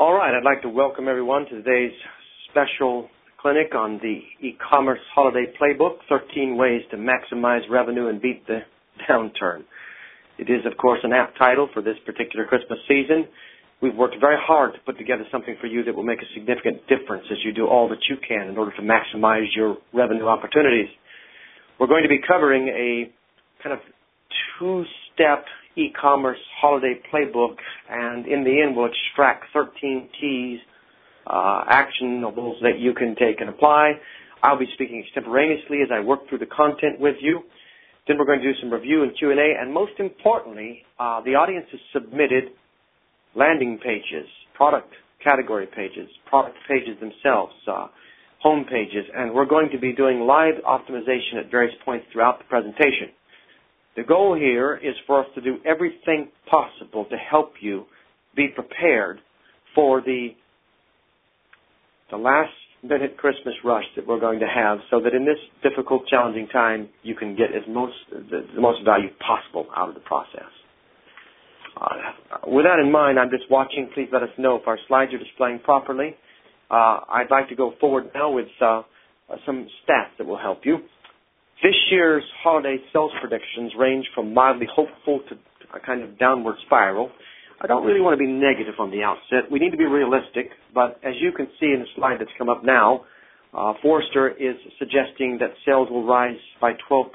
All right, I'd like to welcome everyone to today's special clinic on the e-commerce holiday playbook, 13 ways to maximize revenue and beat the downturn. It is, of course, an apt title for this particular Christmas season. We've worked very hard to put together something for you that will make a significant difference as you do all that you can in order to maximize your revenue opportunities. We're going to be covering a kind of two-step e-commerce holiday playbook, and in the end we'll extract 13 keys, actionables that you can take and apply. I'll be speaking extemporaneously as I work through the content with you. Then we're going to do some review and Q&A, and most importantly, the audience has submitted landing pages, product category pages, product pages themselves, home pages, and we're going to be doing live optimization at various points throughout the presentation. The goal here is for us to do everything possible to help you be prepared for the last-minute Christmas rush that we're going to have, so that in this difficult, challenging time, you can get the most value possible out of the process. With that in mind, I'm just watching. Please let us know if our slides are displaying properly. I'd like to go forward now with some stats that will help you. This year's holiday sales predictions range from mildly hopeful to a kind of downward spiral. I don't really want to be negative on the outset. We need to be realistic, but as you can see in the slide that's come up now, Forrester is suggesting that sales will rise by 12%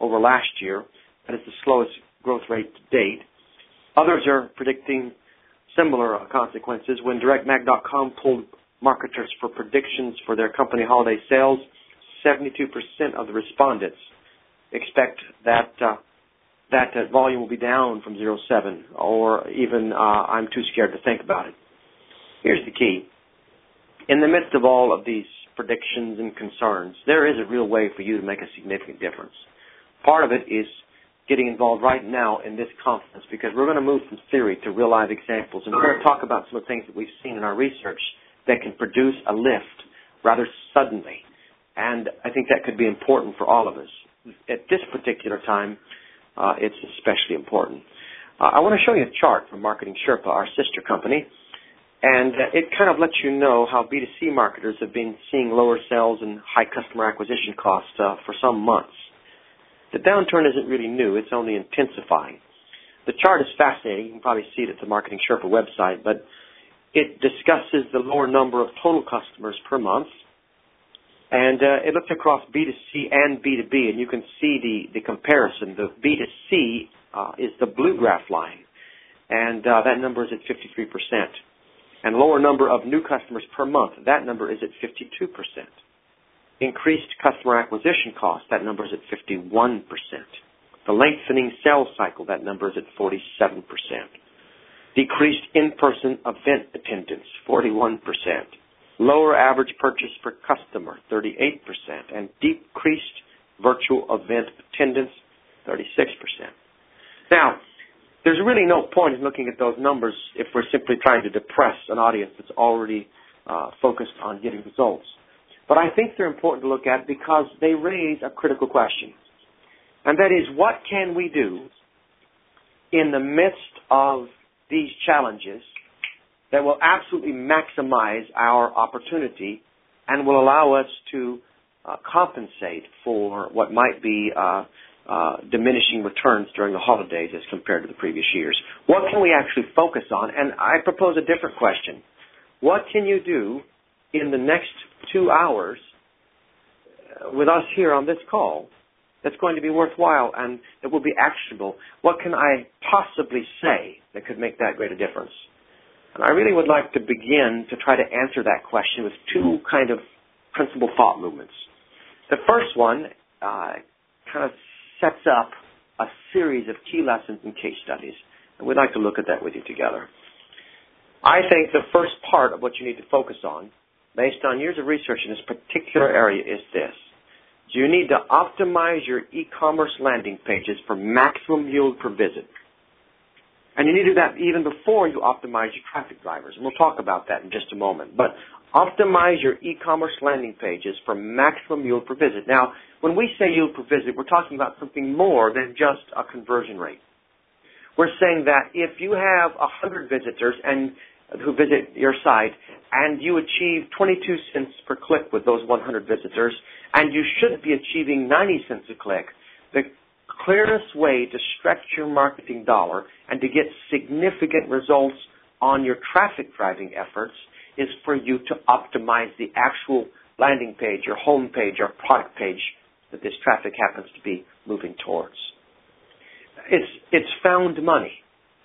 over last year. That is the slowest growth rate to date. Others are predicting similar consequences. When DirectMag.com pulled marketers for predictions for their company holiday sales, 72% of the respondents expect that volume will be down from 0.7, or even I'm too scared to think about it. Here's the key. In the midst of all of these predictions and concerns, there is a real way for you to make a significant difference. Part of it is getting involved right now in this conference, because we're going to move from theory to real-life examples, and we're going to talk about some of the things that we've seen in our research that can produce a lift rather suddenly. And I think that could be important for all of us. At this particular time, it's especially important. I want to show you a chart from Marketing Sherpa, our sister company, and it kind of lets you know how B2C marketers have been seeing lower sales and high customer acquisition costs for some months. The downturn isn't really new. It's only intensifying. The chart is fascinating. You can probably see it at the Marketing Sherpa website, but it discusses the lower number of total customers per month. And it looks across B2C and B2B, and you can see the comparison. The B2C is the blue graph line, and that number is at 53%. And lower number of new customers per month, that number is at 52%. Increased customer acquisition cost, that number is at 51%. The lengthening sales cycle, that number is at 47%. Decreased in-person event attendance, 41%. Lower average purchase per customer, 38%, and decreased virtual event attendance, 36%. Now, there's really no point in looking at those numbers if we're simply trying to depress an audience that's already focused on getting results. But I think they're important to look at because they raise a critical question, and that is, what can we do in the midst of these challenges that will absolutely maximize our opportunity and will allow us to compensate for what might be diminishing returns during the holidays as compared to the previous years? What can we actually focus on? And I propose a different question. What can you do in the next 2 hours with us here on this call that's going to be worthwhile and that will be actionable? What can I possibly say that could make that great a difference? And I really would like to begin to try to answer that question with two kind of principal thought movements. The first one kind of sets up a series of key lessons and case studies, and we'd like to look at that with you together. I think the first part of what you need to focus on, based on years of research in this particular area, is this. You need to optimize your e-commerce landing pages for maximum yield per visit. And you need to do that even before you optimize your traffic drivers. And we'll talk about that in just a moment. But optimize your e-commerce landing pages for maximum yield per visit. Now, when we say yield per visit, we're talking about something more than just a conversion rate. We're saying that if you have 100 visitors and who visit your site, and you achieve 22 cents per click with those 100 visitors, and you should be achieving 90 cents a click, the clearest way to stretch your marketing dollar and to get significant results on your traffic driving efforts is for you to optimize the actual landing page, your home page, or product page that this traffic happens to be moving towards. It's found money,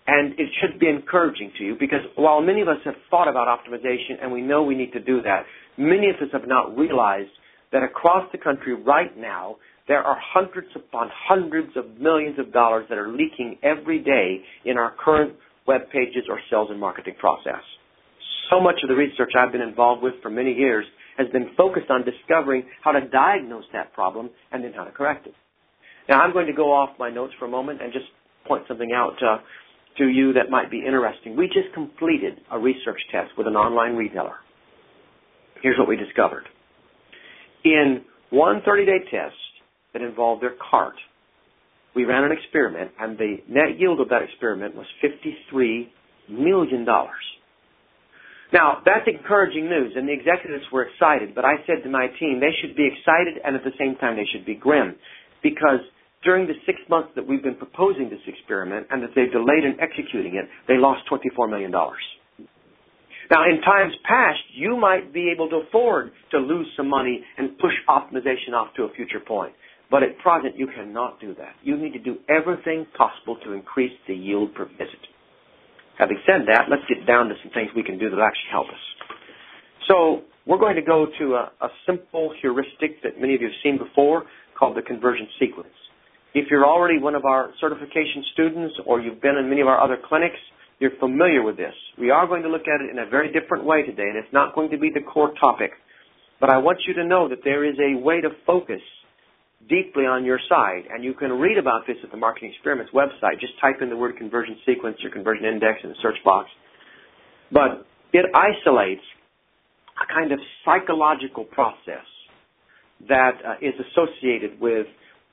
and it should be encouraging to you, because while many of us have thought about optimization and we know we need to do that, many of us have not realized that across the country right now there are hundreds upon hundreds of millions of dollars that are leaking every day in our current web pages or sales and marketing process. So much of the research I've been involved with for many years has been focused on discovering how to diagnose that problem and then how to correct it. Now, I'm going to go off my notes for a moment and just point something out to you that might be interesting. We just completed a research test with an online retailer. Here's what we discovered. In one 30-day test that involved their cart, we ran an experiment, and the net yield of that experiment was $53 million. Now, that's encouraging news, and the executives were excited, but I said to my team, they should be excited, and at the same time, they should be grim, because during the 6 months that we've been proposing this experiment and that they've delayed in executing it, they lost $24 million. Now, in times past, you might be able to afford to lose some money and push optimization off to a future point, but at present, you cannot do that. You need to do everything possible to increase the yield per visit. Having said that, let's get down to some things we can do that will actually help us. So we're going to go to a simple heuristic that many of you have seen before called the conversion sequence. If you're already one of our certification students or you've been in many of our other clinics, you're familiar with this. We are going to look at it in a very different way today, and it's not going to be the core topic. But I want you to know that there is a way to focus deeply on your side, and you can read about this at the Marketing Experiments website. Just type in the word conversion sequence or conversion index in the search box. But it isolates a kind of psychological process that is associated with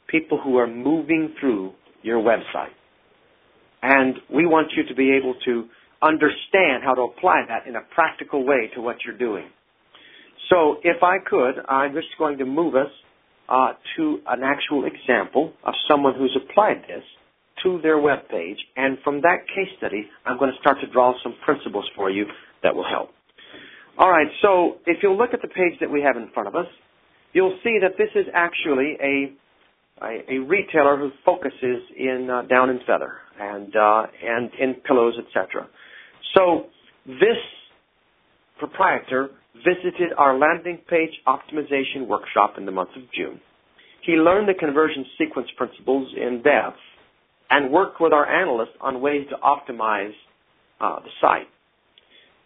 people who are moving through your website. And we want you to be able to understand how to apply that in a practical way to what you're doing. So if I could, I'm just going to move us to an actual example of someone who's applied this to their web page, and from that case study, I'm going to start to draw some principles for you that will help. All right, so if you'll look at the page that we have in front of us, you'll see that this is actually a retailer who focuses in down and feather and in pillows, etc. So this proprietor visited our landing page optimization workshop in the month of June. He learned the conversion sequence principles in depth and worked with our analysts on ways to optimize the site.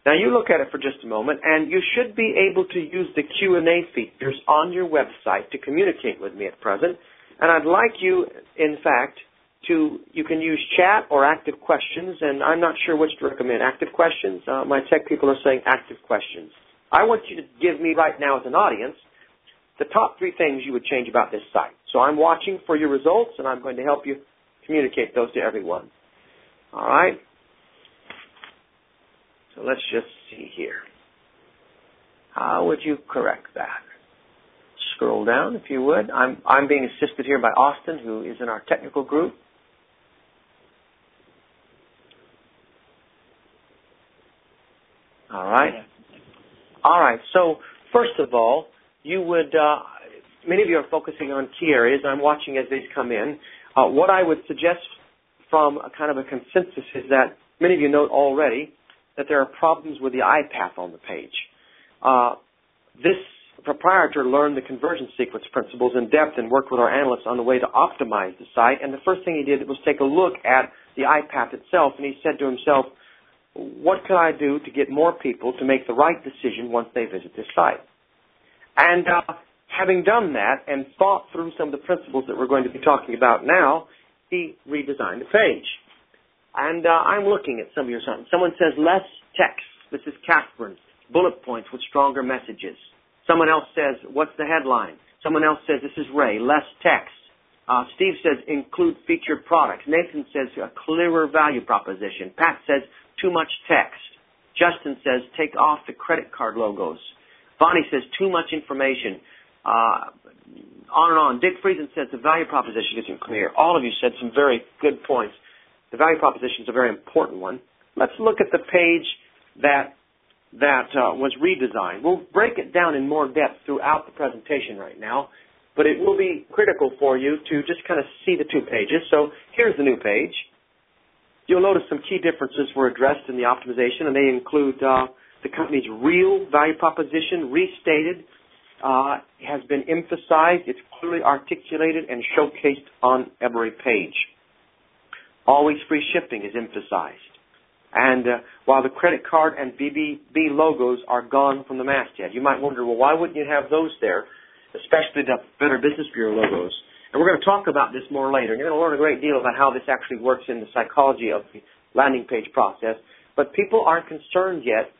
Now, you look at it for just a moment, and you should be able to use the Q&A features on your website to communicate with me at present. And I'd like you, in fact, you can use chat or active questions, and I'm not sure which to recommend. Active questions. My tech people are saying active questions. I want you to give me right now as an audience the top three things you would change about this site. So I'm watching for your results, and I'm going to help you communicate those to everyone. All right? So let's just see here. How would you correct that? Scroll down, if you would. I'm being assisted here by Austin, who is in our technical group. All right. Yeah. All right, so first of all, you would, many of you are focusing on key areas. I'm watching as these come in. What I would suggest from a kind of a consensus is that many of you know already that there are problems with the iPath on the page. This proprietor learned the conversion sequence principles in depth and worked with our analysts on the way to optimize the site. And the first thing he did was take a look at the iPath itself, and he said to himself, what could I do to get more people to make the right decision once they visit this site? And having done that and thought through some of the principles that we're going to be talking about now, he redesigned the page. And I'm looking at some of your signs. Someone says less text. This is Catherine. Bullet points with stronger messages. Someone else says, what's the headline? Someone else says, this is Ray, less text. Steve says, include featured products. Nathan says, a clearer value proposition. Pat says, too much text. Justin says, take off the credit card logos. Bonnie says, too much information. On and on. Dick Friesen says, the value proposition isn't clear. All of you said some very good points. The value proposition is a very important one. Let's look at the page that was redesigned. We'll break it down in more depth throughout the presentation right now, but it will be critical for you to just kind of see the two pages. So here's the new page. You'll notice some key differences were addressed in the optimization, and they include the company's real value proposition restated, has been emphasized, it's clearly articulated and showcased on every page. Always free shipping is emphasized. And while the credit card and BBB logos are gone from the masthead, you might wonder, well, why wouldn't you have those there, especially the Better Business Bureau logos? And we're going to talk about this more later. You're going to learn a great deal about how this actually works in the psychology of the landing page process. But people aren't concerned yet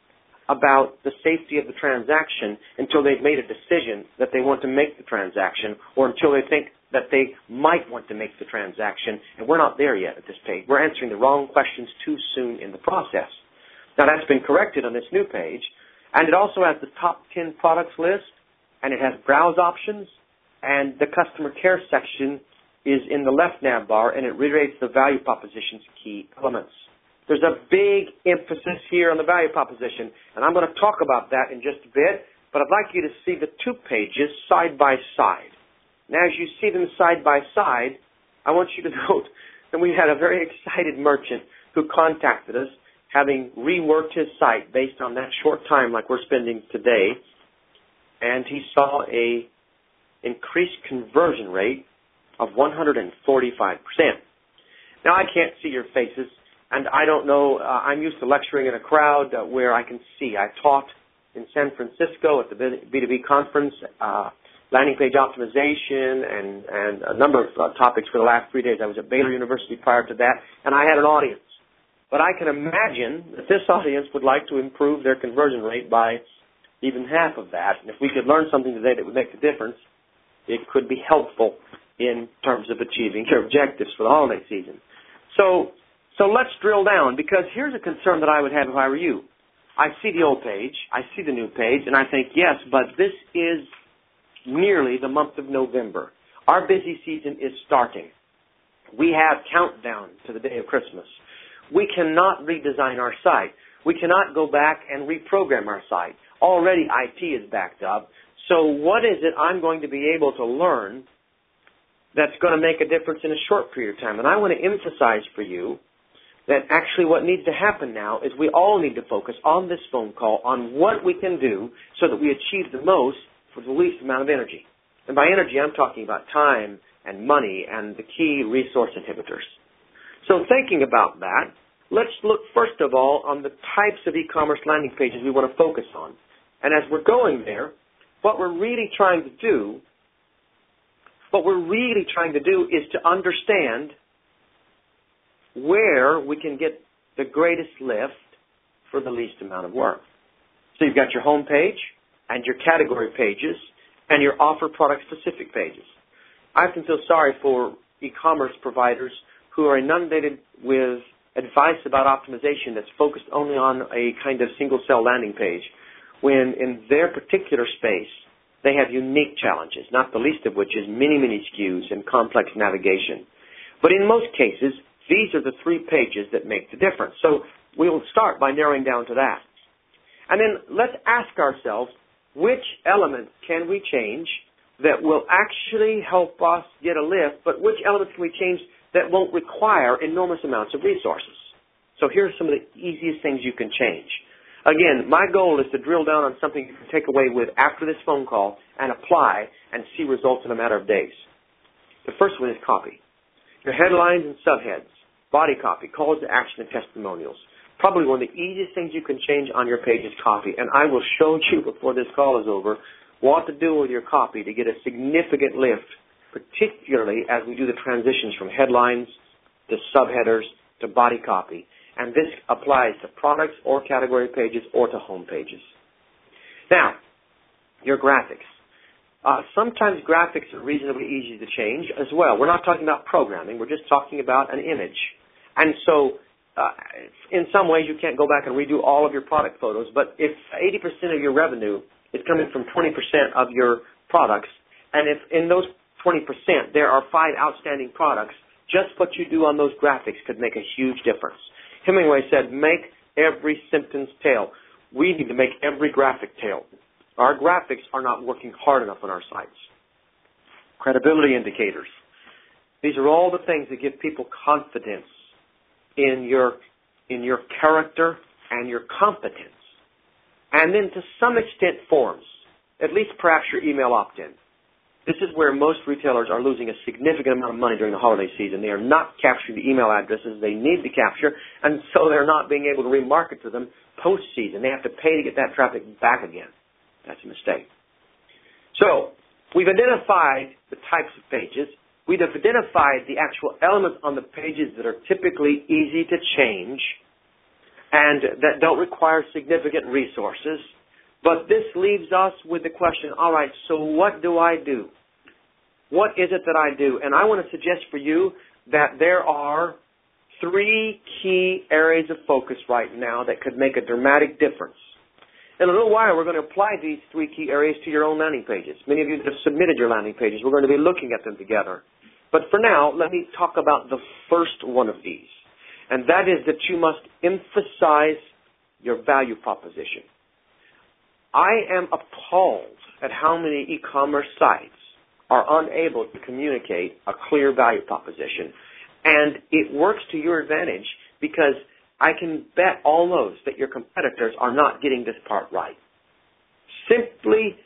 about the safety of the transaction until they've made a decision that they want to make the transaction, or until they think that they might want to make the transaction, and we're not there yet at this page. We're answering the wrong questions too soon in the process. Now, that's been corrected on this new page, and it also has the top 10 products list, and it has browse options, and the customer care section is in the left nav bar, and it reiterates the value proposition's key elements. There's a big emphasis here on the value proposition, and I'm going to talk about that in just a bit, but I'd like you to see the two pages side by side. Now, as you see them side by side, I want you to note that we had a very excited merchant who contacted us, having reworked his site based on that short time like we're spending today, and he saw a increased conversion rate of 145%. Now, I can't see your faces, and I don't know. I'm used to lecturing in a crowd where I can see. I taught in San Francisco at the B2B conference, landing page optimization, and a number of topics for the last 3 days. I was at Baylor University prior to that, and I had an audience. But I can imagine that this audience would like to improve their conversion rate by even half of that. And if we could learn something today that would make a difference, it could be helpful in terms of achieving your objectives for the holiday season. So let's drill down, because here's a concern that I would have if I were you. I see the old page, I see the new page, and I think, yes, but this is nearly the month of November. Our busy season is starting. We have countdown to the day of Christmas. We cannot redesign our site. We cannot go back and reprogram our site. Already IT is backed up. So what is it I'm going to be able to learn that's going to make a difference in a short period of time? And I want to emphasize for you that actually what needs to happen now is we all need to focus on this phone call on what we can do so that we achieve the most with the least amount of energy. And by energy, I'm talking about time and money and the key resource inhibitors. So thinking about that, let's look first of all on the types of e-commerce landing pages we want to focus on. And as we're going there, what we're really trying to do is to understand where we can get the greatest lift for the least amount of work. So you've got your home page, and your category pages, and your offer product-specific pages. I often feel sorry for e-commerce providers who are inundated with advice about optimization that's focused only on a kind of single-cell landing page, when in their particular space, they have unique challenges, not the least of which is many, many SKUs and complex navigation. But in most cases, these are the three pages that make the difference. So we'll start by narrowing down to that. And then let's ask ourselves, which elements can we change that will actually help us get a lift, but which elements can we change that won't require enormous amounts of resources? So here are some of the easiest things you can change. Again, my goal is to drill down on something you can take away with after this phone call and apply and see results in a matter of days. The first one is copy. Your headlines and subheads, body copy, calls to action, and testimonials. Probably one of the easiest things you can change on your page is copy, and I will show you before this call is over what to do with your copy to get a significant lift, particularly as we do the transitions from headlines to subheaders to body copy. And this applies to products or category pages or to home pages. Now, your graphics. Sometimes graphics are reasonably easy to change as well. We're not talking about programming. We're just talking about an image. And so in some ways you can't go back and redo all of your product photos, but if 80% of your revenue is coming from 20% of your products, and if in those 20% there are 5 outstanding products, just what you do on those graphics could make a huge difference. Hemingway said, make every symptom's tale. We need to make every graphic tale. Our graphics are not working hard enough on our sites. Credibility indicators. These are all the things that give people confidence in your character and your competence. And then to some extent forms, at least perhaps your email opt-in. This is where most retailers are losing a significant amount of money during the holiday season. They are not capturing the email addresses they need to capture, and so they're not being able to remarket to them post-season. They have to pay to get that traffic back again. That's a mistake. So we've identified the types of pages. We've identified the actual elements on the pages that are typically easy to change and that don't require significant resources. But this leaves us with the question, all right, so what do I do? What is it that I do? And I want to suggest for you that there are 3 key areas of focus right now that could make a dramatic difference. In a little while, we're going to apply these 3 key areas to your own landing pages. Many of you have submitted your landing pages. We're going to be looking at them together. But for now, let me talk about the first one of these, and that is that you must emphasize your value proposition. I am appalled at how many e-commerce sites are unable to communicate a clear value proposition. And it works to your advantage because I can bet almost that your competitors are not getting this part right. Simply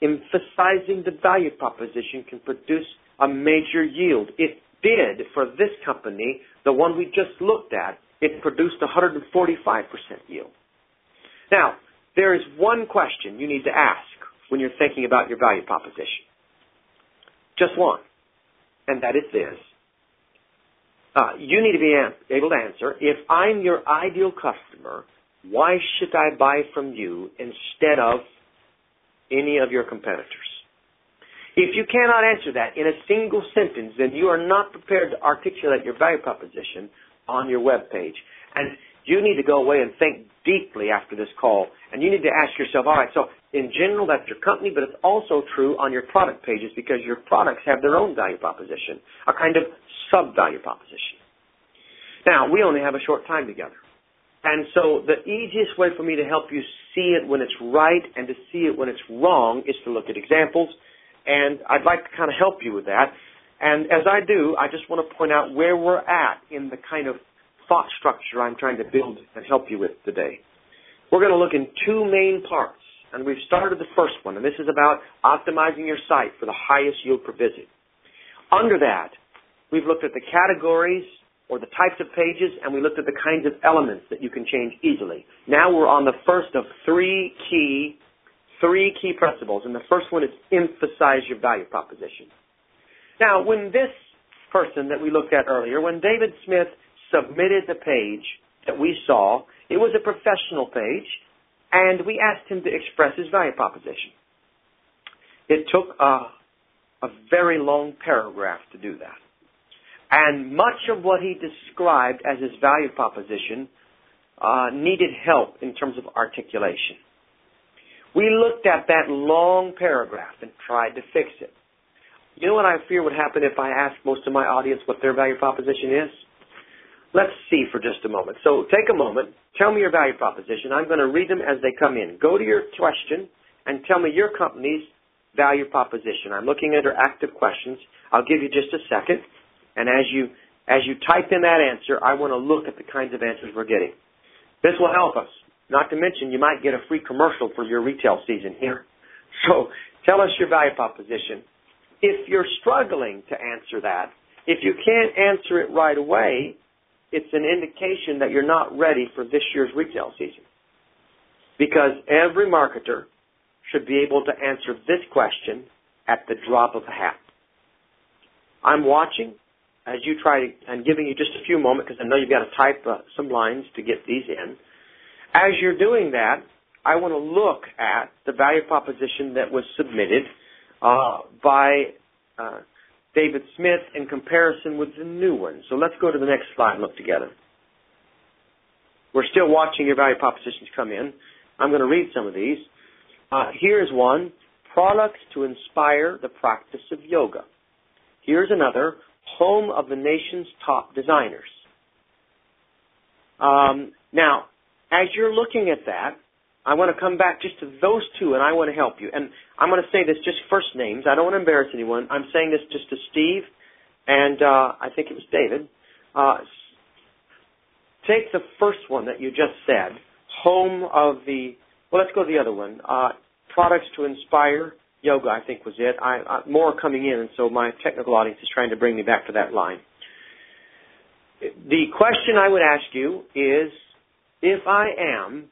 emphasizing the value proposition can produce a major yield. It did for this company, the one we just looked at. It produced 145% yield. Now, there is one question you need to ask when you're thinking about your value proposition. Just one. And that is this. You need to be able to answer, if I'm your ideal customer, why should I buy from you instead of any of your competitors? If you cannot answer that in a single sentence, then you are not prepared to articulate your value proposition on your web page. And you need to go away and think deeply after this call, and you need to ask yourself, all right, so in general, that's your company, but it's also true on your product pages because your products have their own value proposition, a kind of sub-value proposition. Now, we only have a short time together, and so the easiest way for me to help you see it when it's right and to see it when it's wrong is to look at examples, and I'd like to kind of help you with that. And as I do, I just want to point out where we're at in the kind of thought structure I'm trying to build and help you with today. We're going to look in 2 main parts, and we've started the first one, and this is about optimizing your site for the highest yield per visit. Under that, we've looked at the categories or the types of pages, and we looked at the kinds of elements that you can change easily. Now we're on the first of 3 key principles, and the first one is emphasize your value proposition. Now, when this person that we looked at earlier, when David Smith submitted the page that we saw, it was a professional page, and we asked him to express his value proposition. It took a very long paragraph to do that. And much of what he described as his value proposition needed help in terms of articulation. We looked at that long paragraph and tried to fix it. You know what I fear would happen if I asked most of my audience what their value proposition is? Let's see for just a moment. So take a moment. Tell me your value proposition. I'm going to read them as they come in. Go to your question and tell me your company's value proposition. I'm looking under active questions. I'll give you just a second. And as you type in that answer, I want to look at the kinds of answers we're getting. This will help us. Not to mention you might get a free commercial for your retail season here. So tell us your value proposition. If you're struggling to answer that, if you can't answer it right away, it's an indication that you're not ready for this year's retail season, because every marketer should be able to answer this question at the drop of a hat. I'm watching as you try to, and giving you just a few moments because I know you've got to type some lines to get these in. As you're doing that, I want to look at the value proposition that was submitted by David Smith in comparison with the new one. So let's go to the next slide and look together. We're still watching your value propositions come in. I'm going to read some of these. Here's one, products to inspire the practice of yoga. Here's another, home of the nation's top designers. Now, as you're looking at that, I want to come back just to those two, and I want to help you. And I'm going to say this just first names. I don't want to embarrass anyone. I'm saying this just to Steve, and I think it was David. Take the first one that you just said, home of the, well, let's go to the other one. Products to inspire yoga, I think was it. More coming in, and so my technical audience is trying to bring me back to that line. The question I would ask you is, if I am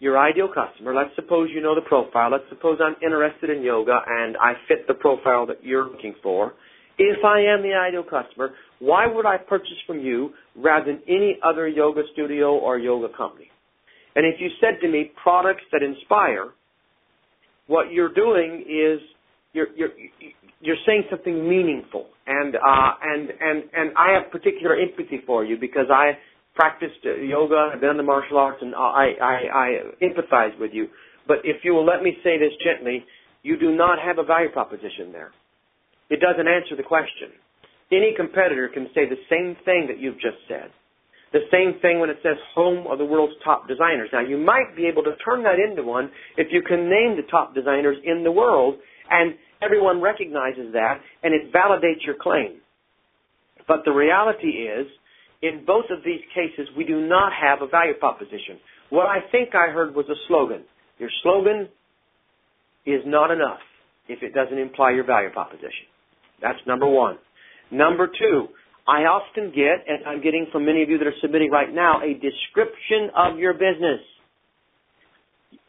your ideal customer, let's suppose you know the profile, let's suppose I'm interested in yoga and I fit the profile that you're looking for. If I am the ideal customer, why would I purchase from you rather than any other yoga studio or yoga company? And if you said to me, products that inspire, what you're doing is you're saying something meaningful, and I have particular empathy for you because I practiced yoga, I've been in the martial arts, and I empathize with you. But if you will let me say this gently, you do not have a value proposition there. It doesn't answer the question. Any competitor can say the same thing that you've just said, the same thing when it says home of the world's top designers. Now, you might be able to turn that into one if you can name the top designers in the world, and everyone recognizes that, and it validates your claim. But the reality is, in both of these cases, we do not have a value proposition. What I think I heard was a slogan. Your slogan is not enough if it doesn't imply your value proposition. That's number one. Number two, I often get, and I'm getting from many of you that are submitting right now, a description of your business.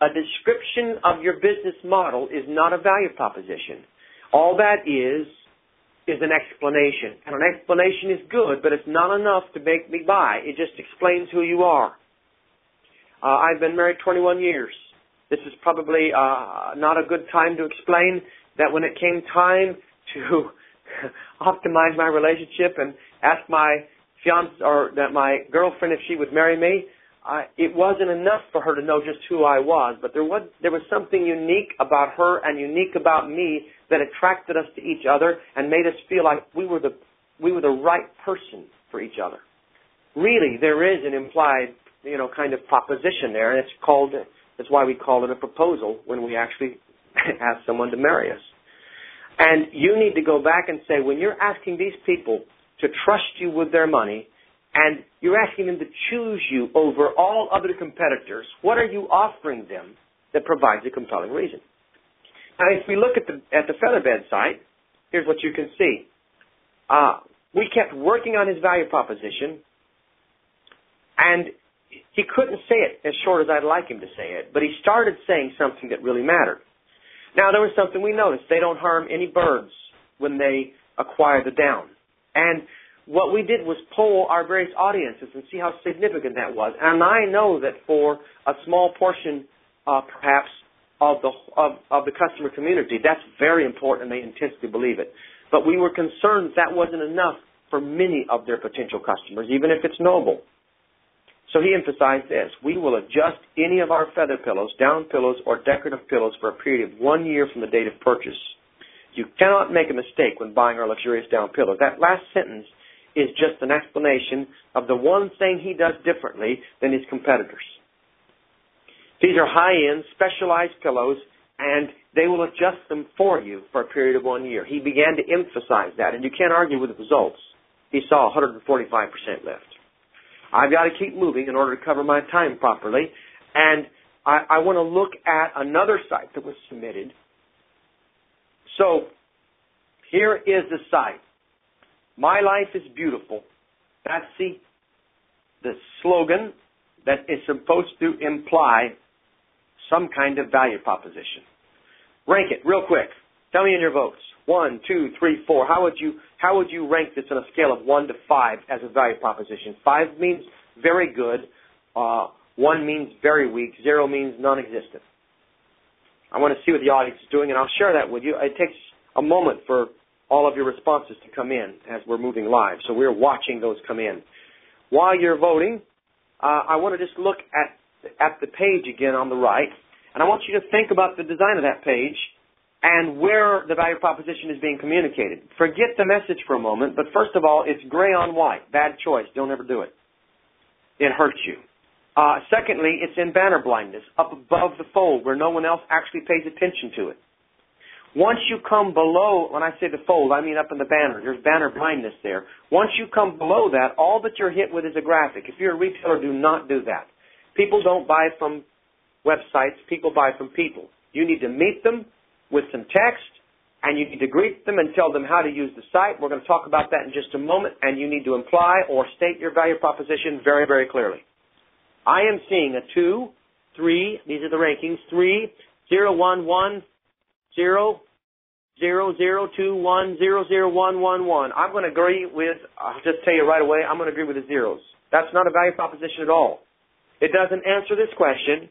A description of your business model is not a value proposition. All that is an explanation. And an explanation is good, but it's not enough to make me buy. It just explains who you are. I've been married 21 years. This is probably not a good time to explain that when it came time to optimize my relationship and ask my fiance or that my girlfriend if she would marry me, it wasn't enough for her to know just who I was, but there was something unique about her and unique about me that attracted us to each other and made us feel like we were the right person for each other. Really, there is an implied, kind of proposition there, and it's called. That's why we call it a proposal when we actually ask someone to marry us. And you need to go back and say, when you're asking these people to trust you with their money and you're asking them to choose you over all other competitors, what are you offering them that provides a compelling reason? Now, if we look at the featherbed site, here's what you can see. We kept working on his value proposition, and he couldn't say it as short as I'd like him to say it, but he started saying something that really mattered. Now, there was something we noticed. They don't harm any birds when they acquire the down. And what we did was poll our various audiences and see how significant that was. And I know that for a small portion, perhaps, of the customer community, that's very important, and they intensely believe it. But we were concerned that wasn't enough for many of their potential customers, even if it's noble. So he emphasized this, we will adjust any of our feather pillows, down pillows, or decorative pillows for a period of 1 year from the date of purchase. You cannot make a mistake when buying our luxurious down pillows. That last sentence is just an explanation of the one thing he does differently than his competitors. These are high-end, specialized pillows, and they will adjust them for you for a period of 1 year. He began to emphasize that, and you can't argue with the results. He saw 145% lift. I've got to keep moving in order to cover my time properly. And I want to look at another site that was submitted. So here is the site. My life is beautiful. That's the slogan that is supposed to imply some kind of value proposition. Rank it real quick. Tell me in your votes. 1, 2, 3, 4. How would you rank this on a scale of 1 to 5 as a value proposition? 5 means very good. 1 means very weak. 0 means non-existent. I want to see what the audience is doing, and I'll share that with you. It takes a moment for all of your responses to come in as we're moving live. So we're watching those come in. While you're voting, I want to just look at the page again on the right, and I want you to think about the design of that page and where the value proposition is being communicated. Forget the message for a moment, but first of all, it's gray on white. Bad choice. Don't ever do it. It hurts you. Secondly, it's in banner blindness, up above the fold where no one else actually pays attention to it. Once you come below, when I say the fold, I mean up in the banner. There's banner blindness there. Once you come below that, all that you're hit with is a graphic. If you're a retailer, do not do that. People don't buy from websites. People buy from people. You need to meet them with some text, and you need to greet them and tell them how to use the site. We're going to talk about that in just a moment, and you need to imply or state your value proposition very, very clearly. I am seeing a 2, 3, these are the rankings, 3, 0, 1, 1, 0, 0, 0, 2, 1, 0, 0, 1, 1, 1. I'm going to agree with, I'll just tell you right away, I'm going to agree with the zeros. That's not a value proposition at all. It doesn't answer this question.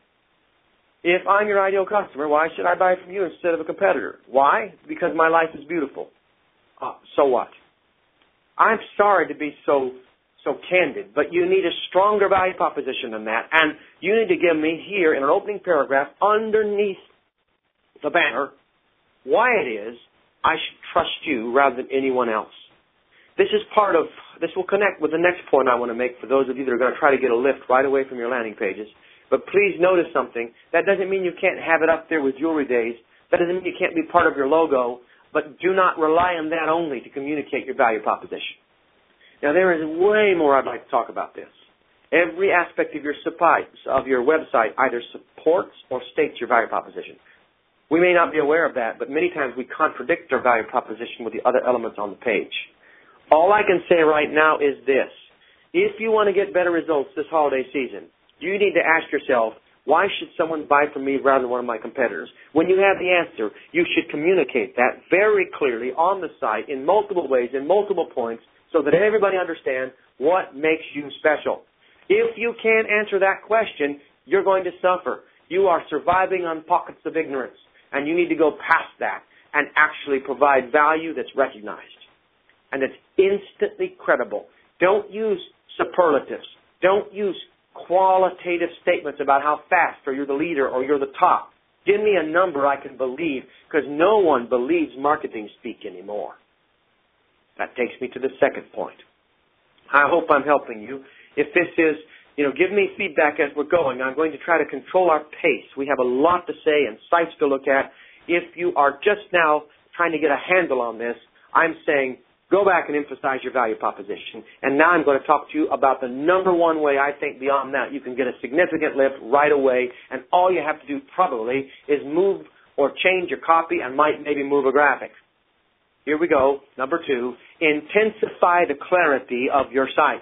If I'm your ideal customer, why should I buy from you instead of a competitor? Why? Because my life is beautiful. So what? I'm sorry to be so candid, but you need a stronger value proposition than that, and you need to give me here in an opening paragraph underneath the banner why it is I should trust you rather than anyone else. This is part of, this will connect with the next point I want to make for those of you that are going to try to get a lift right away from your landing pages, but please notice something. That doesn't mean you can't have it up there with Jewelry Days. That doesn't mean you can't be part of your logo, but do not rely on that only to communicate your value proposition. Now, there is way more I'd like to talk about this. Every aspect of your supply, of your website either supports or states your value proposition. We may not be aware of that, but many times we contradict our value proposition with the other elements on the page. All I can say right now is this. If you want to get better results this holiday season, you need to ask yourself, why should someone buy from me rather than one of my competitors? When you have the answer, you should communicate that very clearly on the site in multiple ways, in multiple points, so that everybody understands what makes you special. If you can't answer that question, you're going to suffer. You are surviving on pockets of ignorance, and you need to go past that and actually provide value that's recognized and that's instantly credible. Don't use superlatives. Don't use qualitative statements about how fast or you're the leader or you're the top. Give me a number I can believe, because no one believes marketing speak anymore. That takes me to the second point. I hope I'm helping you. If this is, give me feedback as we're going. I'm going to try to control our pace. We have a lot to say and sites to look at. If you are just now trying to get a handle on this, I'm saying go back and emphasize your value proposition. And now I'm going to talk to you about the number one way I think beyond that you can get a significant lift right away, and all you have to do probably is move or change your copy and maybe move a graphic. Here we go. Number 2, intensify the clarity of your site.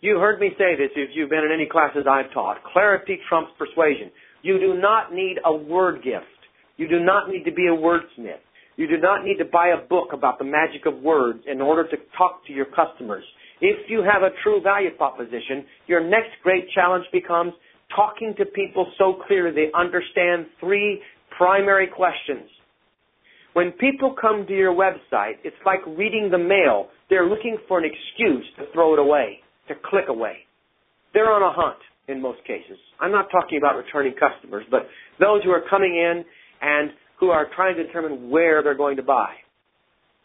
You heard me say this if you've been in any classes I've taught. Clarity trumps persuasion. You do not need a word gift. You do not need to be a wordsmith. You do not need to buy a book about the magic of words in order to talk to your customers. If you have a true value proposition, your next great challenge becomes talking to people so clearly they understand 3 primary questions. When people come to your website, it's like reading the mail. They're looking for an excuse to throw it away, to click away. They're on a hunt in most cases. I'm not talking about returning customers, but those who are coming in and who are trying to determine where they're going to buy.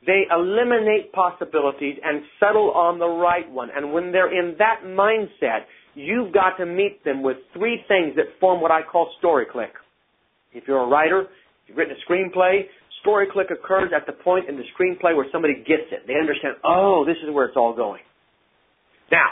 They eliminate possibilities and settle on the right one. And when they're in that mindset, you've got to meet them with 3 things that form what I call story click. If you're a writer, if you've written a screenplay, story click occurs at the point in the screenplay where somebody gets it. They understand, oh, this is where it's all going. Now,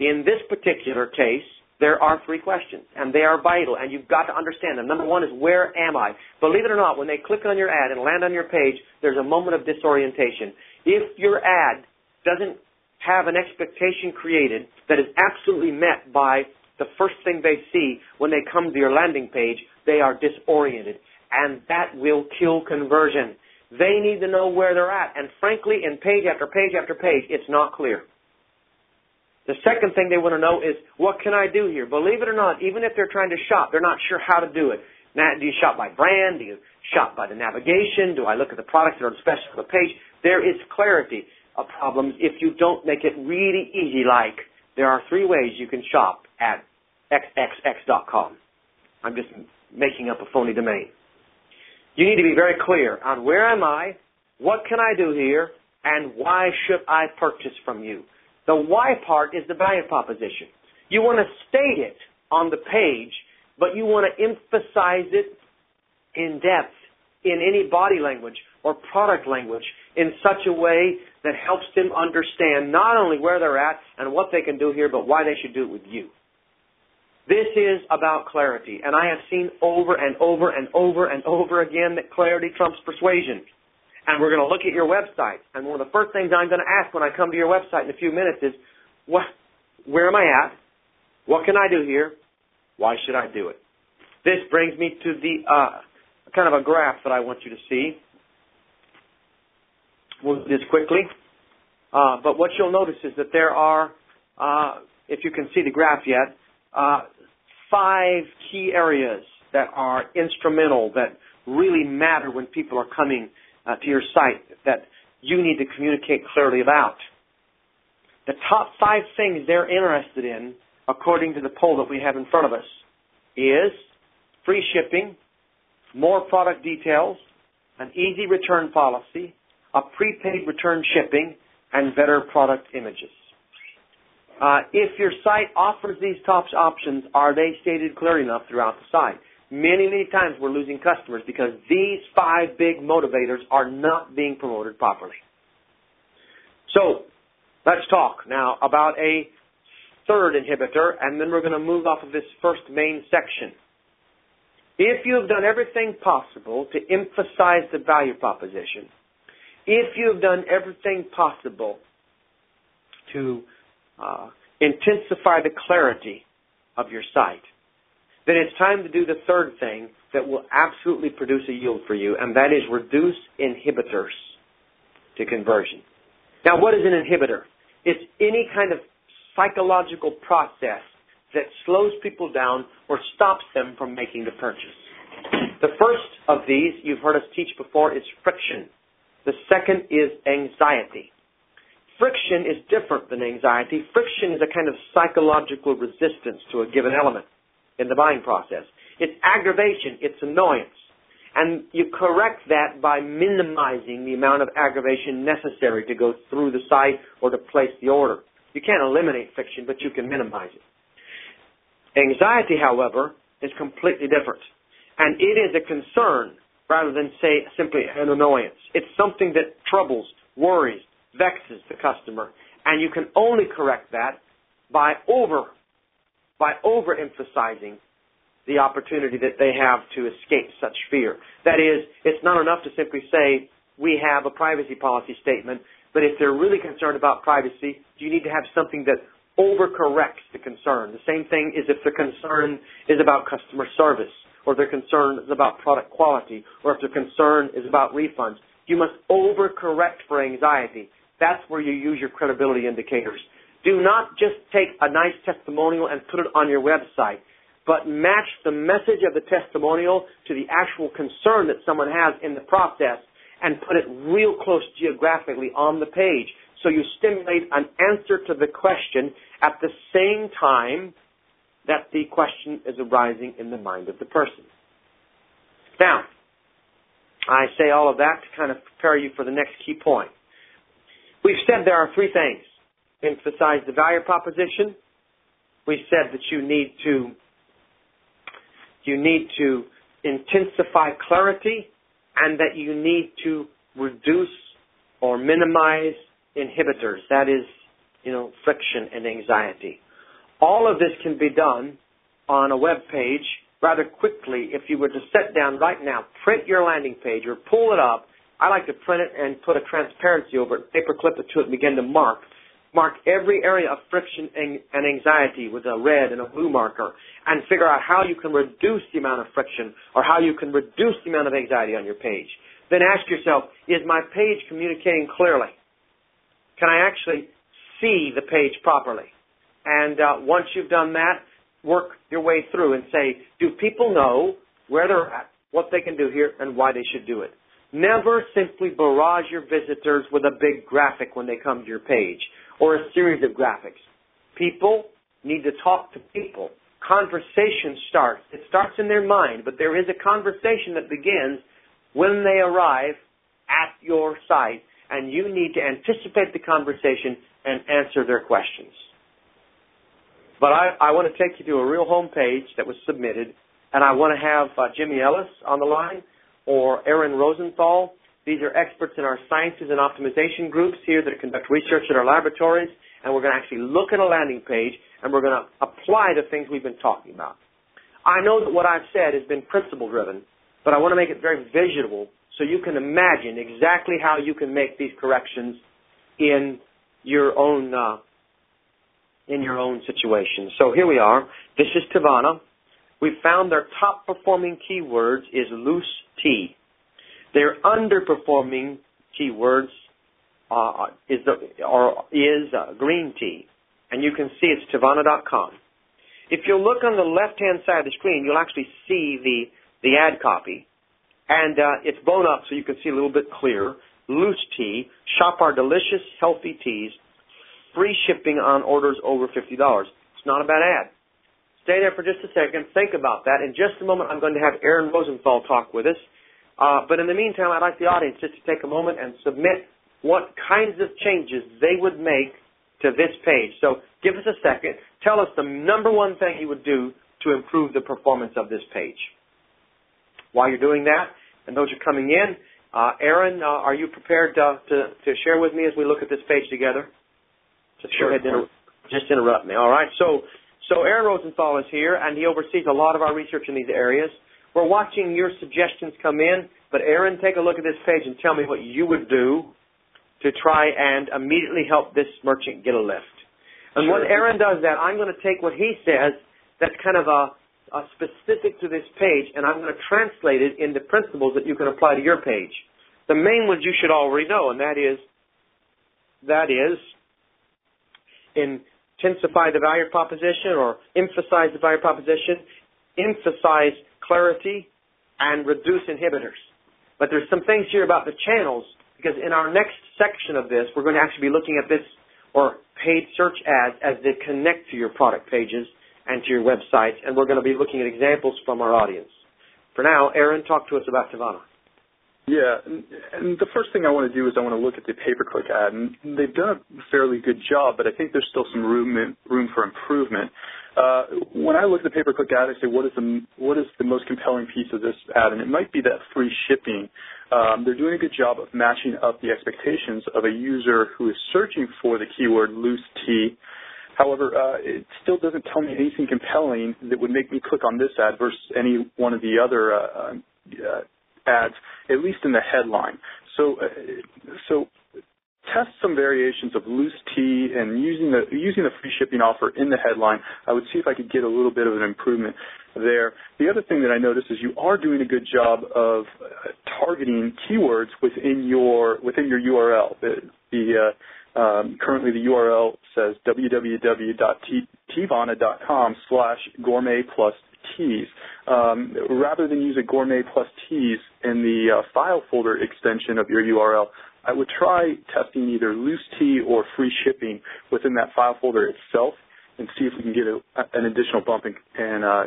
in this particular case, there are 3 questions, and they are vital, and you've got to understand them. Number 1 is, where am I? Believe it or not, when they click on your ad and land on your page, there's a moment of disorientation. If your ad doesn't have an expectation created that is absolutely met by the first thing they see when they come to your landing page, they are disoriented. And that will kill conversion. They need to know where they're at. And frankly, in page after page after page, it's not clear. The second thing they want to know is, what can I do here? Believe it or not, even if they're trying to shop, they're not sure how to do it. Now, do you shop by brand? Do you shop by the navigation? Do I look at the products that are special for the page? There is clarity of problems if you don't make it really easy, like there are three ways you can shop at xxx.com. I'm just making up a phony domain. You need to be very clear on where am I, what can I do here, and why should I purchase from you. The why part is the value proposition. You want to state it on the page, but you want to emphasize it in depth in any body language or product language in such a way that helps them understand not only where they're at and what they can do here, but why they should do it with you. This is about clarity, and I have seen over and over and over and over again that clarity trumps persuasion. And we're going to look at your website, and one of the first things I'm going to ask when I come to your website in a few minutes is, where am I at? What can I do here? Why should I do it? This brings me to the kind of a graph that I want you to see. We'll do this quickly. But what you'll notice is that there are, if you can see the graph yet, 5 key areas that are instrumental, that really matter when people are coming to your site that you need to communicate clearly about. The top 5 things they're interested in, according to the poll that we have in front of us, is free shipping, more product details, an easy return policy, a prepaid return shipping, and better product images. If your site offers these top options, are they stated clear enough throughout the site? Many, many times we're losing customers because these 5 big motivators are not being promoted properly. So let's talk now about a third inhibitor, and then we're going to move off of this first main section. If you've done everything possible to emphasize the value proposition, if you've done everything possible to intensify the clarity of your site, then it's time to do the third thing that will absolutely produce a yield for you, and that is reduce inhibitors to conversion. Now, what is an inhibitor? It's any kind of psychological process that slows people down or stops them from making the purchase. The first of these you've heard us teach before is friction. The second is anxiety. Friction is different than anxiety. Friction is a kind of psychological resistance to a given element in the buying process. It's aggravation. It's annoyance. And you correct that by minimizing the amount of aggravation necessary to go through the site or to place the order. You can't eliminate friction, but you can minimize it. Anxiety, however, is completely different. And it is a concern rather than, say, simply an annoyance. It's something that troubles, worries, vexes the customer. And you can only correct that by overemphasizing the opportunity that they have to escape such fear. That is, it's not enough to simply say, we have a privacy policy statement, but if they're really concerned about privacy, you need to have something that overcorrects the concern. The same thing is if their concern is about customer service, or their concern is about product quality, or if their concern is about refunds. You must overcorrect for anxiety. That's where you use your credibility indicators. Do not just take a nice testimonial and put it on your website, but match the message of the testimonial to the actual concern that someone has in the process and put it real close geographically on the page. So you stimulate an answer to the question at the same time that the question is arising in the mind of the person. Now, I say all of that to kind of prepare you for the next key point. We've said there are 3 things. Emphasize the value proposition. We said that you need to intensify clarity, and that you need to reduce or minimize inhibitors. That is, friction and anxiety. All of this can be done on a web page rather quickly if you were to sit down right now, print your landing page or pull it up. I like to print it and put a transparency over it, paper clip it to it, and begin to mark. Mark every area of friction and anxiety with a red and a blue marker, and figure out how you can reduce the amount of friction or how you can reduce the amount of anxiety on your page. Then ask yourself, is my page communicating clearly? Can I actually see the page properly? And once you've done that, work your way through and say, do people know where they're at, what they can do here, and why they should do it? Never simply barrage your visitors with a big graphic when they come to your page, or a series of graphics. People need to talk to people. Conversation starts. It starts in their mind, but there is a conversation that begins when they arrive at your site, and you need to anticipate the conversation and answer their questions. But I want to take you to a real home page that was submitted, and I want to have Jimmy Ellis on the line or Aaron Rosenthal. These are experts in our sciences and optimization groups here that conduct research at our laboratories, and we're going to actually look at a landing page, and we're going to apply the things we've been talking about. I know that what I've said has been principle-driven, but I want to make it very visual so you can imagine exactly how you can make these corrections in your own situation. So here we are. This is Teavana. We found their top-performing keywords is loose tea. Their underperforming keywords is green tea. And you can see it's Teavana.com. If you look on the left-hand side of the screen, you'll actually see the ad copy. And it's blown up so you can see a little bit clearer. Loose tea, shop our delicious, healthy teas, free shipping on orders over $50. It's not a bad ad. Stay there for just a second. Think about that. In just a moment, I'm going to have Aaron Rosenthal talk with us. But in the meantime, I'd like the audience just to take a moment and submit what kinds of changes they would make to this page. So give us a second. Tell us the number one thing you would do to improve the performance of this page. While you're doing that, and those are coming in, Aaron, are you prepared to share with me as we look at this page together? Just sure. Go ahead and just interrupt me. All right. So Aaron Rosenthal is here, and he oversees a lot of our research in these areas. We're watching your suggestions come in, but Aaron, take a look at this page and tell me what you would do to try and immediately help this merchant get a lift. And sure. When Aaron does that, I'm going to take what he says that's kind of a specific to this page, and I'm going to translate it into principles that you can apply to your page. The main ones you should already know, and that is intensify the value proposition or emphasize the value proposition, emphasize clarity, and reduce inhibitors. But there's some things here about the channels, because in our next section of this, we're going to actually be looking at this or paid search ads as they connect to your product pages and to your websites, and we're going to be looking at examples from our audience. For now, Aaron, talk to us about Teavana. Yeah, and the first thing I want to do is I want to look at the pay-per-click ad, and they've done a fairly good job, but I think there's still some room for improvement. When I look at the pay-per-click ad, I say, what is the most compelling piece of this ad? And it might be that free shipping. They're doing a good job of matching up the expectations of a user who is searching for the keyword loose tea. However, it still doesn't tell me anything compelling that would make me click on this ad versus any one of the other ads, at least in the headline. So test some variations of loose tea and using the free shipping offer in the headline. I would see if I could get a little bit of an improvement there. The other thing that I noticed is you are doing a good job of targeting keywords within your URL. Currently the URL says www.teavana.com/gourmet+teas. Rather than use a gourmet plus teas in the file folder extension of your URL, I would try testing either loose tea or free shipping within that file folder itself and see if we can get an additional bump in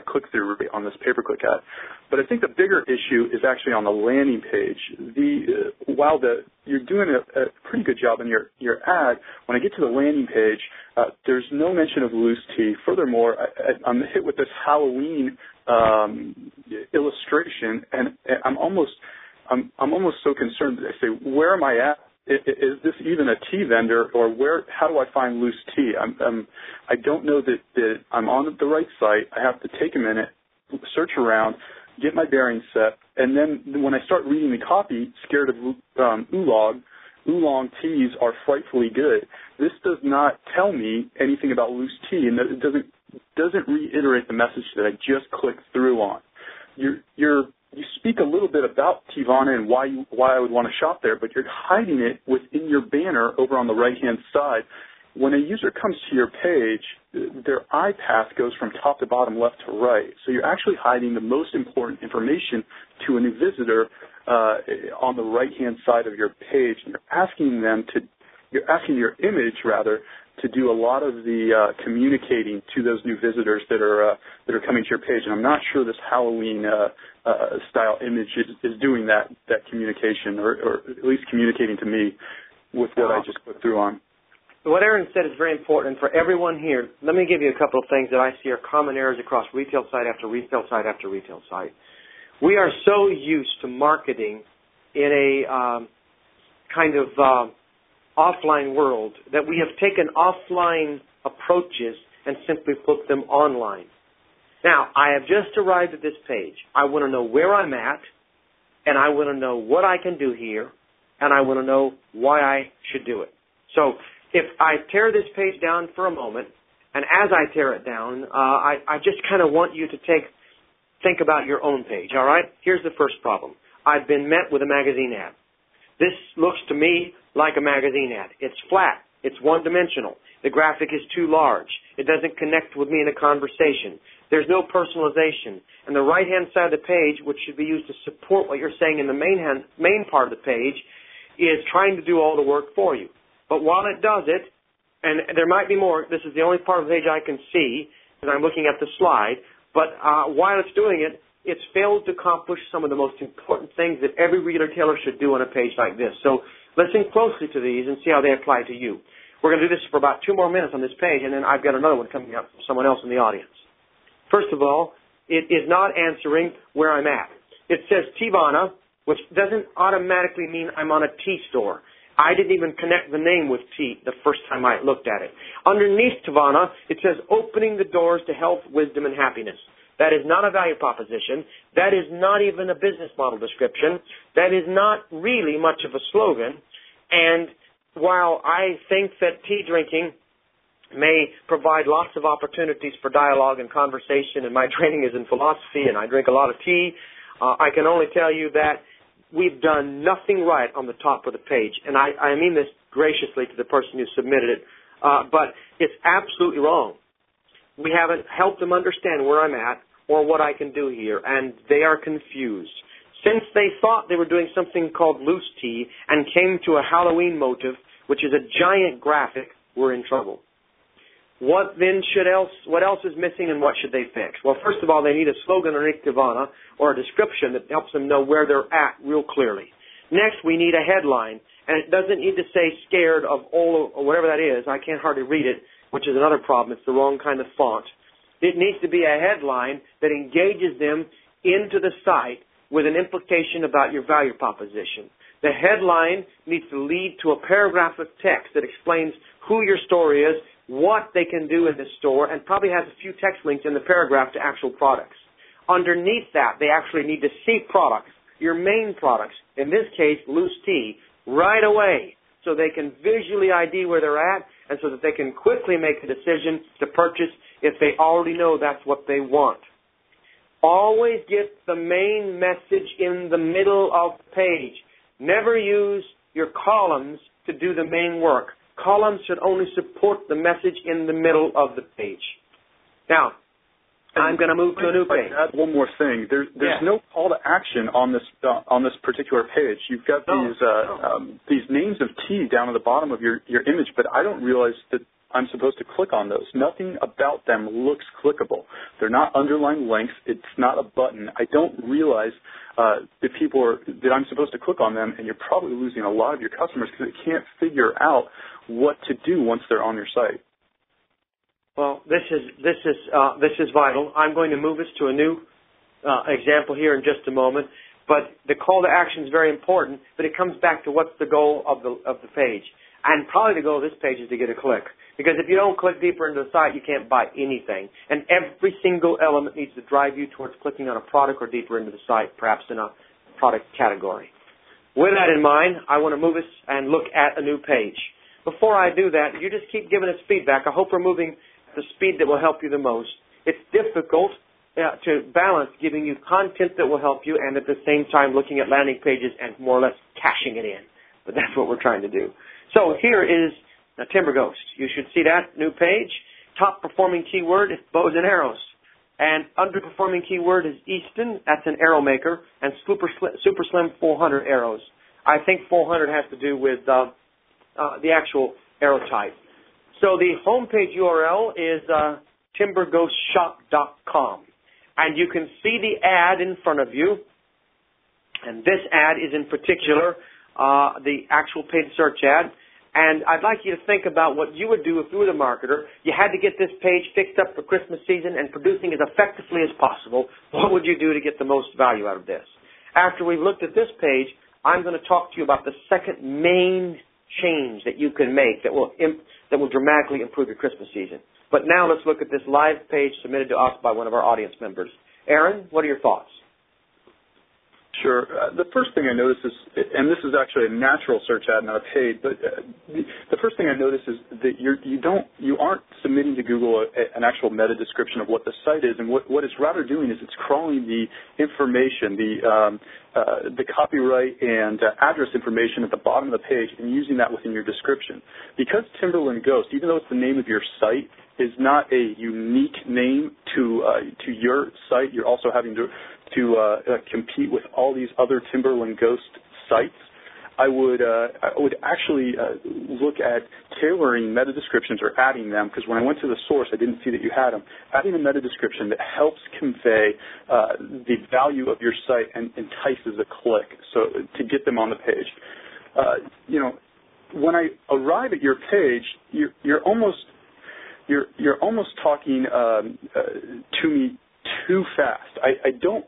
click-through rate on this pay-per-click ad. But I think the bigger issue is actually on the landing page. You're doing a pretty good job in your ad, when I get to the landing page, there's no mention of loose tea. Furthermore, I'm hit with this Halloween illustration, and I'm almost so concerned that I say, where am I at? Is this even a tea vendor, or where? How do I find loose tea? I don't know that I'm on the right site. I have to take a minute, search around, get my bearings set, and then when I start reading the copy, scared of oolong teas are frightfully good. This does not tell me anything about loose tea, and it doesn't reiterate the message that I just clicked through on. You speak a little bit about Teavana and why I would want to shop there, but you're hiding it within your banner over on the right-hand side. When a user comes to your page, their eye path goes from top to bottom, left to right. So you're actually hiding the most important information to a new visitor on the right-hand side of your page. And you're asking your image to do a lot of the communicating to those new visitors that are coming to your page. And I'm not sure this Halloween style image is doing that communication, or at least communicating to me with what I just put through on. What Aaron said is very important for everyone here. Let me give you a couple of things that I see are common errors across retail site after retail site after retail site. We are so used to marketing in a kind of offline world that we have taken offline approaches and simply put them online. Now, I have just arrived at this page. I want to know where I'm at, and I want to know what I can do here, and I want to know why I should do it. So if I tear this page down for a moment, and as I tear it down, I just kind of want you to think about your own page, all right? Here's the first problem. I've been met with a magazine ad. This looks to me like a magazine ad. It's flat. It's one-dimensional. The graphic is too large. It doesn't connect with me in a conversation. There's no personalization. And the right-hand side of the page, which should be used to support what you're saying in the main part of the page, is trying to do all the work for you. But while it does it, and there might be more, this is the only part of the page I can see, because I'm looking at the slide, but while it's doing it, it's failed to accomplish some of the most important things that every retailer should do on a page like this. So listen closely to these and see how they apply to you. We're going to do this for about 2 more minutes on this page, and then I've got another one coming up from someone else in the audience. First of all, it is not answering where I'm at. It says Teavana, which doesn't automatically mean I'm on a tea store. I didn't even connect the name with tea the first time I looked at it. Underneath Teavana, it says opening the doors to health, wisdom, and happiness. That is not a value proposition. That is not even a business model description. That is not really much of a slogan. And while I think that tea drinking may provide lots of opportunities for dialogue and conversation, and my training is in philosophy, and I drink a lot of tea, I can only tell you that we've done nothing right on the top of the page. And I mean this graciously to the person who submitted it, but it's absolutely wrong. We haven't helped them understand where I'm at or what I can do here, and they are confused. Since they thought they were doing something called loose tea and came to a Halloween motive, which is a giant graphic, we're in trouble. What else is missing, and what should they fix? Well, first of all, they need a slogan underneath Teavana, or a description that helps them know where they're at real clearly. Next, we need a headline, and it doesn't need to say scared of all, or whatever that is. I can't hardly read it, which is another problem. It's the wrong kind of font. It needs to be a headline that engages them into the site with an implication about your value proposition. The headline needs to lead to a paragraph of text that explains who your store is, what they can do in the store, and probably has a few text links in the paragraph to actual products. Underneath that, they actually need to see products, your main products, in this case, loose tea, right away, so they can visually ID where they're at, and so that they can quickly make a decision to purchase if they already know that's what they want. Always get the main message in the middle of the page. Never use your columns to do the main work. Columns should only support the message in the middle of the page. Now, I'm going to move to a new page. Add one more thing. There's no call to action on this particular page. You've got these names of tea down at the bottom of your image, but I don't realize that I'm supposed to click on those. Nothing about them looks clickable. They're not underlined links. It's not a button. I don't realize that I'm supposed to click on them, and you're probably losing a lot of your customers because they can't figure out what to do once they're on your site. Well, this is vital. I'm going to move us to a new example here in just a moment. But the call to action is very important. But it comes back to what's the goal of the page, and probably the goal of this page is to get a click. Because if you don't click deeper into the site, you can't buy anything. And every single element needs to drive you towards clicking on a product or deeper into the site, perhaps in a product category. With that in mind, I want to move us and look at a new page. Before I do that, you just keep giving us feedback. I hope we're moving the speed that will help you the most. It's difficult to balance giving you content that will help you and at the same time looking at landing pages and more or less cashing it in. But that's what we're trying to do. So here is Timber Ghost. You should see that new page. Top performing keyword is bows and arrows. And underperforming keyword is Easton. That's an arrow maker. And super slim 400 arrows. I think 400 has to do with the actual arrow type. So the homepage URL is timberghostshop.com. And you can see the ad in front of you. And this ad is in particular the actual paid search ad. And I'd like you to think about what you would do if you were the marketer. You had to get this page fixed up for Christmas season and producing as effectively as possible. What would you do to get the most value out of this? After we've looked at this page, I'm going to talk to you about the second main change that you can make that will dramatically improve your Christmas season. But now let's look at this live page submitted to us by one of our audience members. Aaron, what are your thoughts? Sure. The first thing I notice is, and this is actually a natural search ad, not paid, but the first thing I notice is that you aren't submitting to Google an actual meta description of what the site is, and what it's rather doing is it's crawling the information, the copyright and address information at the bottom of the page, and using that within your description. Because Timberland Ghost, even though it's the name of your site, is not a unique name to your site, you're also having to compete with all these other Timberland Ghost sites. I would actually look at tailoring meta descriptions or adding them, because when I went to the source, I didn't see that you had them. Adding a meta description that helps convey the value of your site and entices a click, so to get them on the page. When I arrive at your page, you're almost talking to me too fast.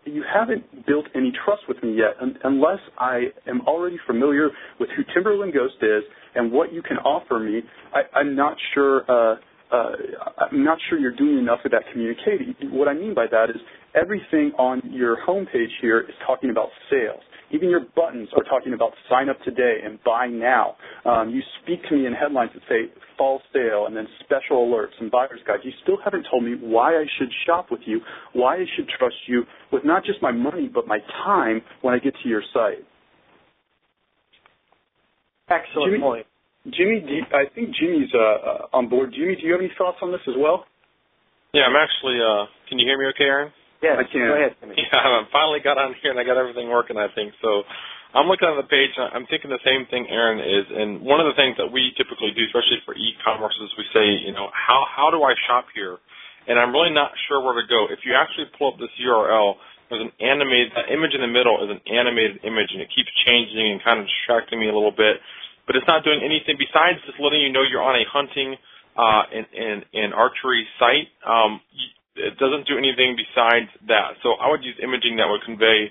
You haven't built any trust with me yet, unless I am already familiar with who Timberland Ghost is and what you can offer me. I'm not sure you're doing enough of that communicating. What I mean by that is everything on your homepage here is talking about sales. Even your buttons are talking about sign up today and buy now. You speak to me in headlines that say fall sale and then special alerts and buyer's guides. You still haven't told me why I should shop with you, why I should trust you with not just my money but my time when I get to your site. Excellent point. Jimmy's on board. Jimmy, do you have any thoughts on this as well? Yeah, I'm actually can you hear me okay, Aaron? Yeah, I can. Go ahead, Jimmy. Yeah, I finally got on here and I got everything working, I think. So I'm looking at the page and I'm thinking the same thing Aaron is. And one of the things that we typically do, especially for e-commerce, is we say, how do I shop here? And I'm really not sure where to go. If you actually pull up this URL, there's an animated image in the middle is an animated image, and it keeps changing and kind of distracting me a little bit. But it's not doing anything besides just letting you know you're on a hunting and archery site. It doesn't do anything besides that. So I would use imaging that would convey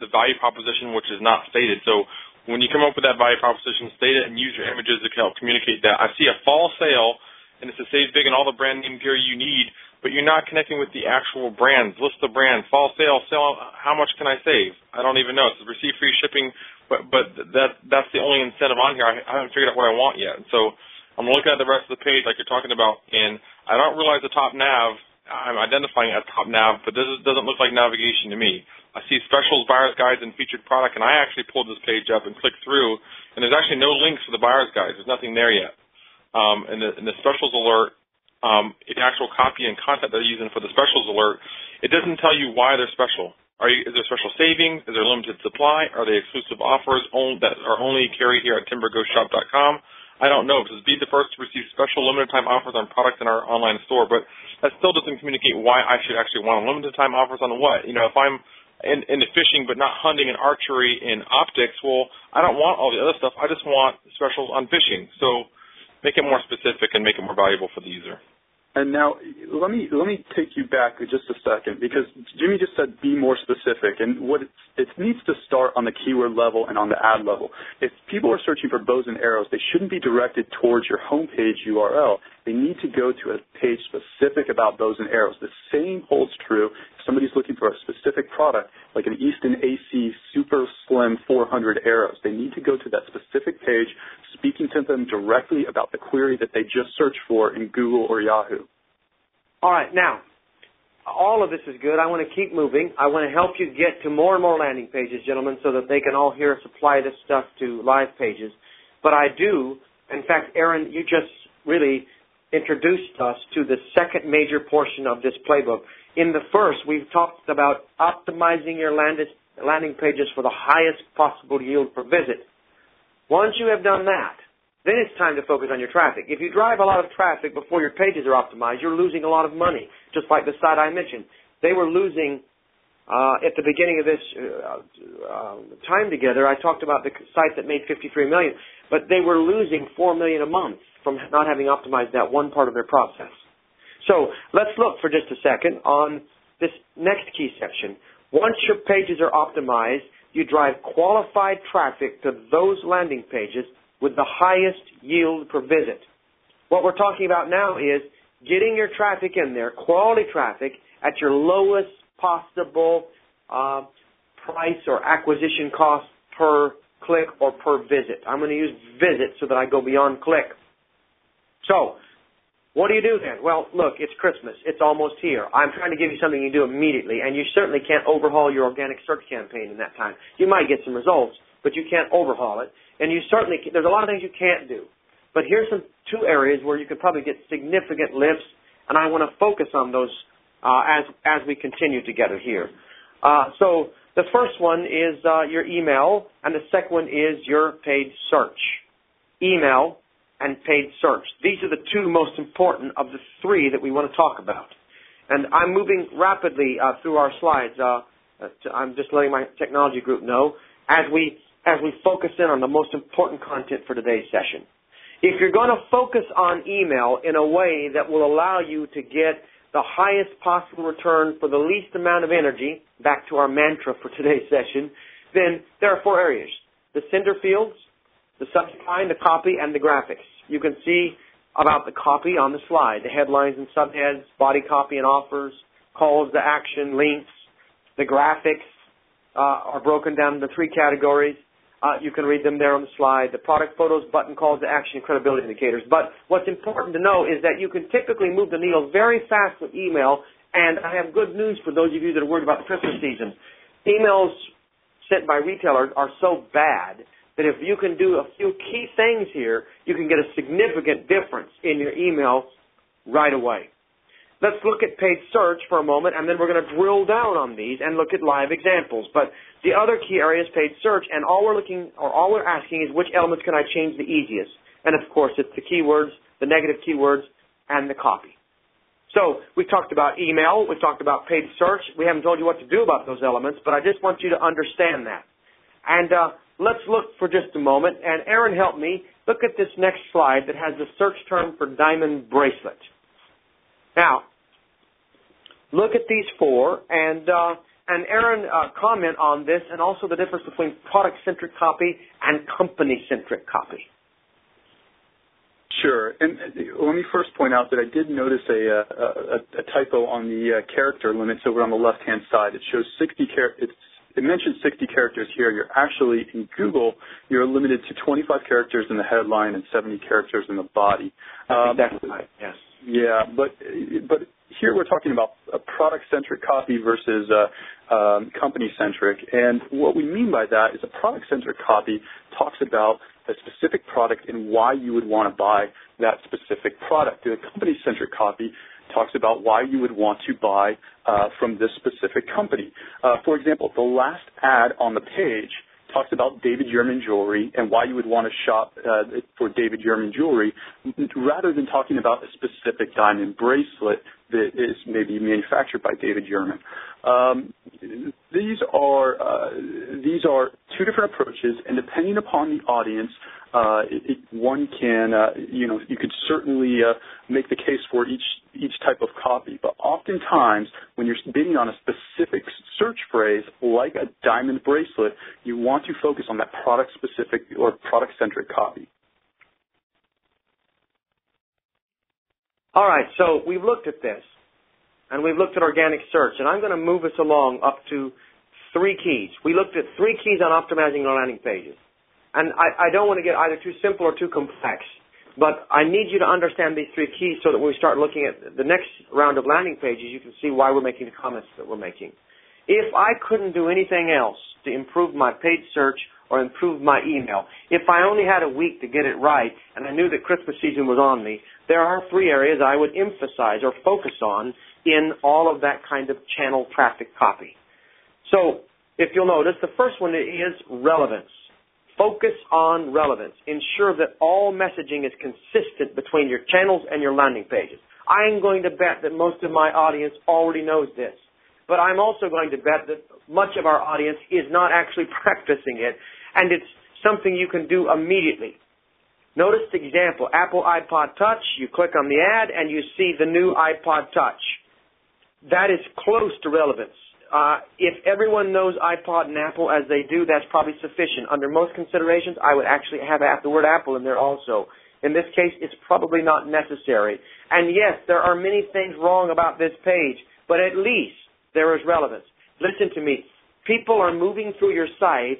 the value proposition, which is not stated. So when you come up with that value proposition, state it and use your images to help communicate that. I see a fall sale, and it's to save big and all the brand name gear you need, but you're not connecting with the actual brands. List the brand, fall sale, how much can I save? I don't even know. It says receive free shipping, but that's the only incentive on here. I haven't figured out what I want yet. So I'm looking at the rest of the page like you're talking about, and I don't realize the top nav. I'm identifying as top nav, but this doesn't look like navigation to me. I see specials, buyer's guides, and featured product, and I actually pulled this page up and clicked through, and there's actually no links for the buyer's guides. There's nothing there yet. And the specials alert, the actual copy and content they're using for the specials alert, it doesn't tell you why they're special. Is there special savings? Is there limited supply? Are they exclusive offers that are only carried here at timberghostshop.com? I don't know, because be the first to receive special limited-time offers on products in our online store, but that still doesn't communicate why I should actually want limited-time offers on what. If I'm into fishing but not hunting and archery and optics, well, I don't want all the other stuff. I just want specials on fishing. So make it more specific and make it more valuable for the user. And now let me take you back just a second, because Jimmy just said be more specific, and what it needs to start on the keyword level and on the ad level. If people are searching for bows and arrows, they shouldn't be directed towards your homepage URL. They need to go to a page specific about bows and arrows. The same holds true if somebody's looking for a specific product, like an Easton AC Super Slim 400 arrows. They need to go to that specific page, speaking to them directly about the query that they just searched for in Google or Yahoo. All right, now, all of this is good. I want to keep moving. I want to help you get to more and more landing pages, gentlemen, so that they can all here supply this stuff to live pages. But I do, in fact, Aaron, you just really introduced us to the second major portion of this playbook. In the first, we've talked about optimizing your landing pages for the highest possible yield per visit. Once you have done that, Then it's time to focus on your traffic. If you drive a lot of traffic before your pages are optimized, you're losing a lot of money, just like the site I mentioned. They were losing, at the beginning of this time together, I talked about the site that made $53 million, but they were losing $4 million a month from not having optimized that one part of their process. So let's look for just a second on this next key section. Once your pages are optimized, you drive qualified traffic to those landing pages with the highest yield per visit. What we're talking about now is getting your traffic in there, quality traffic, at your lowest possible price or acquisition cost per click or per visit. I'm going to use visit so that I go beyond click. So what do you do then? Well, look, it's Christmas. It's almost here. I'm trying to give you something you do immediately, and you certainly can't overhaul your organic search campaign in that time. You might get some results, but you can't overhaul it. And you certainly can, there's a lot of things you can't do. But here's some two areas where you could probably get significant lifts, and I want to focus on those as we continue together here. So the first one is your email, and the second one is your paid search. Email and paid search. These are the two most important of the three that we want to talk about. And I'm moving rapidly through our slides. I'm just letting my technology group know as we focus in on the most important content for today's session. If you're going to focus on email in a way that will allow you to get the highest possible return for the least amount of energy, back to our mantra for today's session, then there are four areas: the sender fields, the subject line, the copy, and the graphics. You can see about the copy on the slide, the headlines and subheads, body copy and offers, calls to action, links. The graphics are broken down into three categories. You can read them there on the slide. The product photos, button calls to action, credibility indicators. But what's important to know is that you can typically move the needle very fast with email, and I have good news for those of you that are worried about the Christmas season. Emails sent by retailers are so bad that if you can do a few key things here, you can get a significant difference in your email right away. Let's look at paid search for a moment, and then we're going to drill down on these and look at live examples. But the other key area is paid search, and all we're asking is which elements can I change the easiest? And, of course, it's the keywords, the negative keywords, and the copy. So we talked about email. We talked about paid search. We haven't told you what to do about those elements, but I just want you to understand that. And let's look for just a moment, and Aaron, help me. Look at this next slide that has the search term for diamond bracelet. Now, look at these four, and Aaron, comment on this, and also the difference between product-centric copy and company-centric copy. Sure, and let me first point out that I did notice a typo on the character limits over on the left-hand side. It shows 60 characters. It mentions 60 characters here. You're actually, in Google, you're limited to 25 characters in the headline and 70 characters in the body. That's right, yes. Yeah, but here we're talking about a product-centric copy versus company-centric. And what we mean by that is a product-centric copy talks about a specific product and why you would want to buy that specific product. The company-centric copy talks about why you would want to buy from this specific company. For example, the last ad on the page talks about David Yurman jewelry and why you would want to shop for David Yurman jewelry rather than talking about a specific diamond bracelet that is maybe manufactured by David Yurman. These are two different approaches, and depending upon the audience, one can, you could certainly make the case for each type of copy. But oftentimes, when you're bidding on a specific search phrase, like a diamond bracelet, you want to focus on that product-specific or product-centric copy. All right, so we've looked at this, and we've looked at organic search, and I'm going to move us along up to three keys. We looked at three keys on optimizing your landing pages. And I don't want to get either too simple or too complex, but I need you to understand these three keys so that when we start looking at the next round of landing pages, you can see why we're making the comments that we're making. If I couldn't do anything else to improve my paid search or improve my email, if I only had a week to get it right and I knew that Christmas season was on me, there are three areas I would emphasize or focus on in all of that kind of channel traffic copy. So if you'll notice, the first one is relevance. Focus on relevance. Ensure that all messaging is consistent between your channels and your landing pages. I am going to bet that most of my audience already knows this, but I'm also going to bet that much of our audience is not actually practicing it, and it's something you can do immediately. Notice the example, Apple iPod Touch, you click on the ad and you see the new iPod Touch. That is close to relevance. If everyone knows iPod and Apple as they do, that's probably sufficient. Under most considerations, I would actually have the word Apple in there also. In this case, it's probably not necessary. And yes, there are many things wrong about this page, but at least there is relevance. Listen to me. People are moving through your site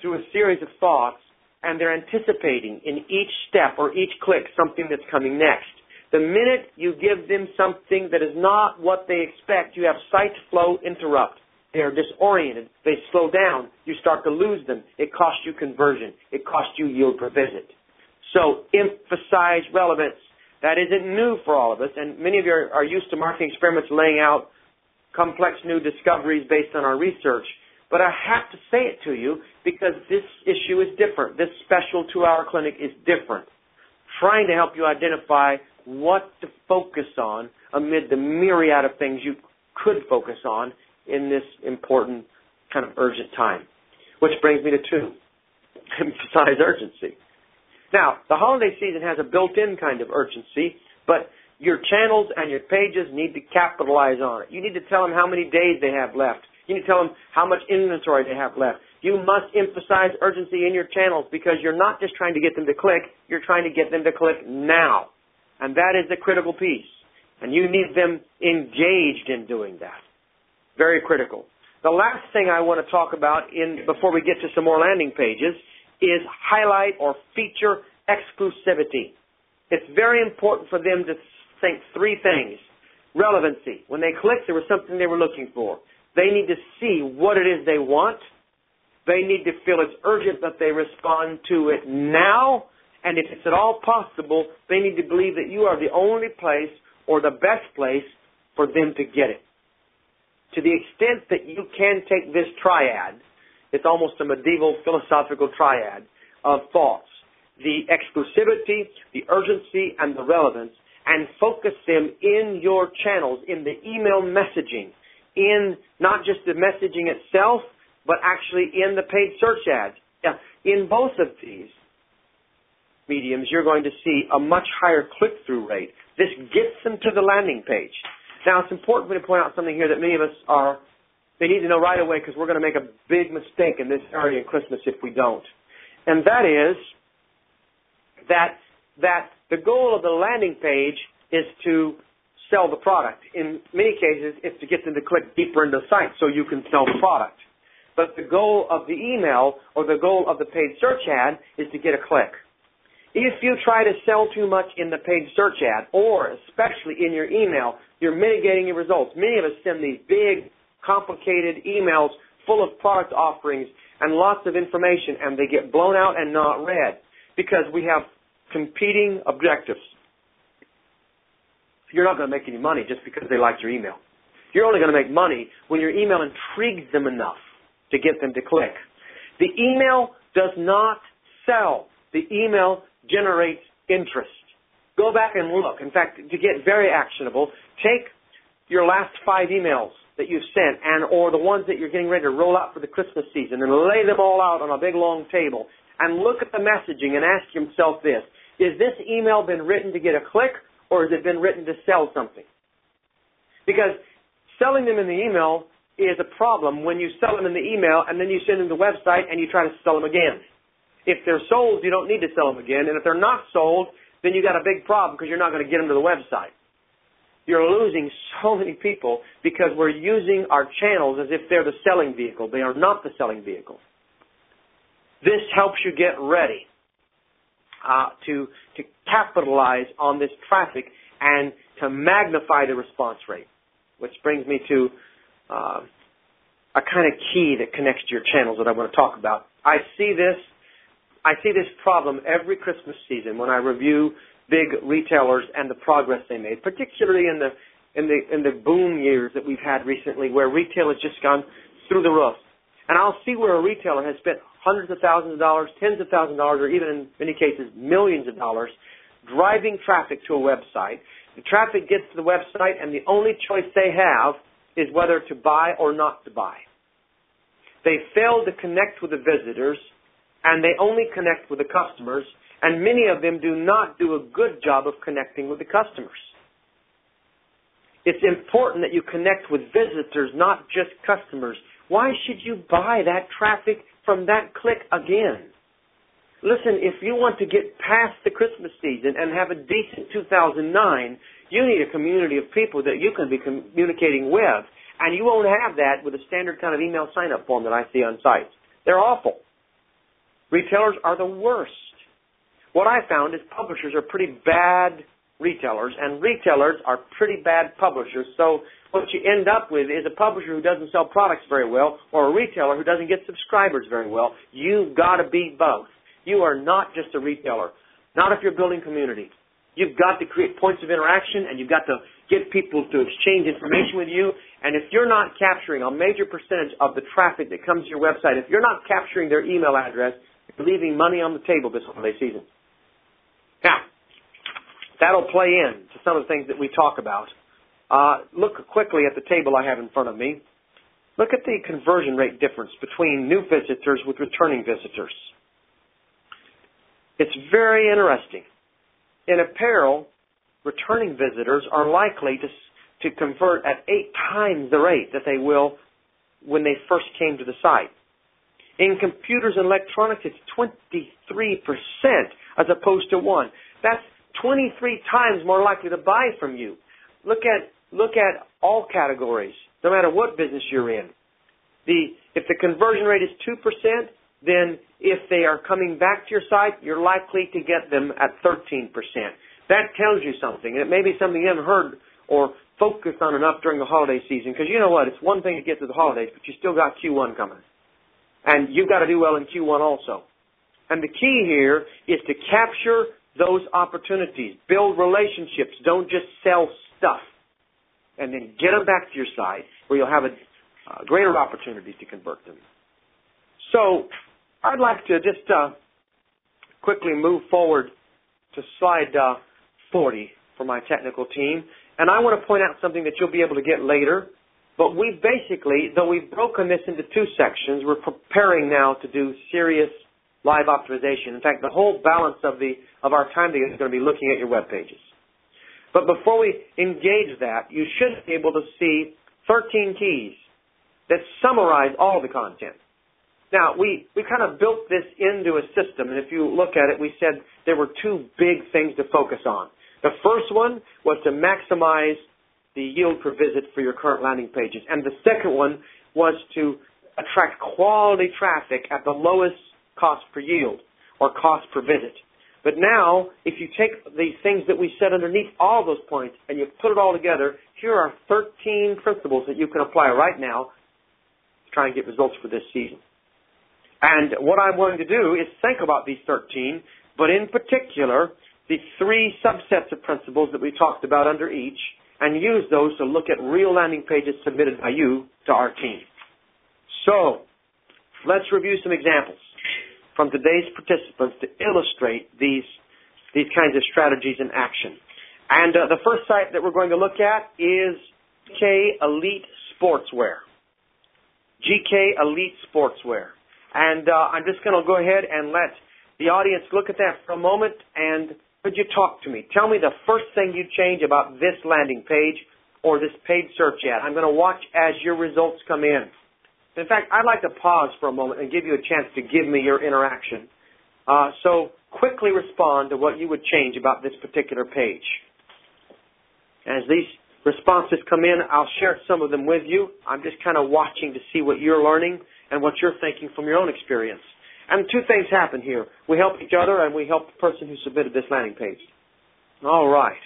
through a series of thoughts, and they're anticipating in each step or each click something that's coming next. The minute you give them something that is not what they expect, you have site flow interrupt. They are disoriented. They slow down. You start to lose them. It costs you conversion. It costs you yield per visit. So emphasize relevance. That isn't new for all of us, and many of you are used to Marketing Experiments laying out complex new discoveries based on our research. But I have to say it to you because this issue is different. This special two-hour clinic is different. Trying to help you identify what to focus on amid the myriad of things you could focus on in this important kind of urgent time. Which brings me to two, emphasize urgency. Now, the holiday season has a built-in kind of urgency, but your channels and your pages need to capitalize on it. You need to tell them how many days they have left. You need to tell them how much inventory they have left. You must emphasize urgency in your channels because you're not just trying to get them to click, you're trying to get them to click now. And that is the critical piece. And you need them engaged in doing that. Very critical. The last thing I want to talk about before we get to some more landing pages is highlight or feature exclusivity. It's very important for them to think three things. Relevancy. When they clicked, there was something they were looking for. They need to see what it is they want. They need to feel it's urgent that they respond to it now. And if it's at all possible, they need to believe that you are the only place or the best place for them to get it. To the extent that you can take this triad, it's almost a medieval philosophical triad of thoughts, the exclusivity, the urgency, and the relevance, and focus them in your channels, in the email messaging, in not just the messaging itself, but actually in the paid search ads. Now, in both of these mediums, you're going to see a much higher click-through rate. This gets them to the landing page. Now, it's important for me to point out something here that many of us they need to know right away because we're going to make a big mistake in this area in Christmas if we don't. And that is that the goal of the landing page is to sell the product. In many cases, it's to get them to click deeper into the site so you can sell the product. But the goal of the email or the goal of the paid search ad is to get a click. If you try to sell too much in the paid search ad or especially in your email, you're mitigating your results. Many of us send these big, complicated emails full of product offerings and lots of information, and they get blown out and not read because we have competing objectives. You're not going to make any money just because they liked your email. You're only going to make money when your email intrigues them enough to get them to click. The email does not sell. The email generates interest. Go back and look. In fact, to get very actionable, take your last 5 emails that you've sent or the ones that you're getting ready to roll out for the Christmas season and lay them all out on a big, long table and look at the messaging and ask yourself this. Is this email been written to get a click? Or has it been written to sell something? Because selling them in the email is a problem when you sell them in the email and then you send them to the website and you try to sell them again. If they're sold, you don't need to sell them again. And if they're not sold, then you've got a big problem because you're not going to get them to the website. You're losing so many people because we're using our channels as if they're the selling vehicle. They are not the selling vehicle. This helps you get ready to capitalize on this traffic and to magnify the response rate, which brings me to a kind of key that connects to your channels that I want to talk about. I see this problem every Christmas season when I review big retailers and the progress they made, particularly in the boom years that we've had recently where retail has just gone through the roof. And I'll see where a retailer has spent hundreds of thousands of dollars, tens of thousands of dollars, or even in many cases millions of dollars, driving traffic to a website. The traffic gets to the website, and the only choice they have is whether to buy or not to buy. They fail to connect with the visitors, and they only connect with the customers, and many of them do not do a good job of connecting with the customers. It's important that you connect with visitors, not just customers. Why should you buy that traffic from that click again? Listen, if you want to get past the Christmas season and have a decent 2009, you need a community of people that you can be communicating with, and you won't have that with a standard kind of email sign-up form that I see on sites. They're awful. Retailers are the worst. What I found is publishers are pretty bad retailers, and retailers are pretty bad publishers. So what you end up with is a publisher who doesn't sell products very well or a retailer who doesn't get subscribers very well. You've got to be both. You are not just a retailer, not if you're building community. You've got to create points of interaction, and you've got to get people to exchange information with you. And if you're not capturing a major percentage of the traffic that comes to your website, if you're not capturing their email address, you're leaving money on the table this holiday season. Now, that'll play in to some of the things that we talk about. Look quickly at the table I have in front of me. Look at the conversion rate difference between new visitors with returning visitors. It's very interesting. In apparel, returning visitors are likely to convert at 8 times the rate that they will when they first came to the site. In computers and electronics, it's 23% as opposed to 1%. That's 23 times more likely to buy from you. Look at all categories, no matter what business you're in. If the conversion rate is 2%, then if they are coming back to your site, you're likely to get them at 13%. That tells you something, and it may be something you haven't heard or focused on enough during the holiday season, because you know what? It's one thing to get to the holidays, but you still got Q1 coming. And you've got to do well in Q1 also. And the key here is to capture those opportunities, build relationships, don't just sell stuff, and then get them back to your site where you'll have a greater opportunity to convert them. So I'd like to just quickly move forward to slide 40 for my technical team. And I want to point out something that you'll be able to get later. But we basically, though we've broken this into 2 sections, we're preparing now to do serious live optimization. In fact, the whole balance of our time together is going to be looking at your web pages. But before we engage that, you should be able to see 13 keys that summarize all the content. Now, we kind of built this into a system, and if you look at it, we said there were 2 big things to focus on. The first one was to maximize the yield per visit for your current landing pages, and the second one was to attract quality traffic at the lowest cost per yield or cost per visit. But now, if you take the things that we said underneath all those points and you put it all together, here are 13 principles that you can apply right now to try and get results for this season. And what I'm going to do is think about these 13, but in particular, the 3 subsets of principles that we talked about under each, and use those to look at real landing pages submitted by you to our team. So, let's review some examples from today's participants to illustrate these kinds of strategies in action. And the first site that we're going to look at is GK Elite Sportswear. GK Elite Sportswear. And I'm just going to go ahead and let the audience look at that for a moment. And could you talk to me? Tell me the first thing you change about this landing page or this paid search ad. I'm going to watch as your results come in. In fact, I'd like to pause for a moment and give you a chance to give me your interaction. So quickly respond to what you would change about this particular page. As these responses come in, I'll share some of them with you. I'm just kind of watching to see what you're learning and what you're thinking from your own experience. And 2 things happen here. We help each other, and we help the person who submitted this landing page. All right.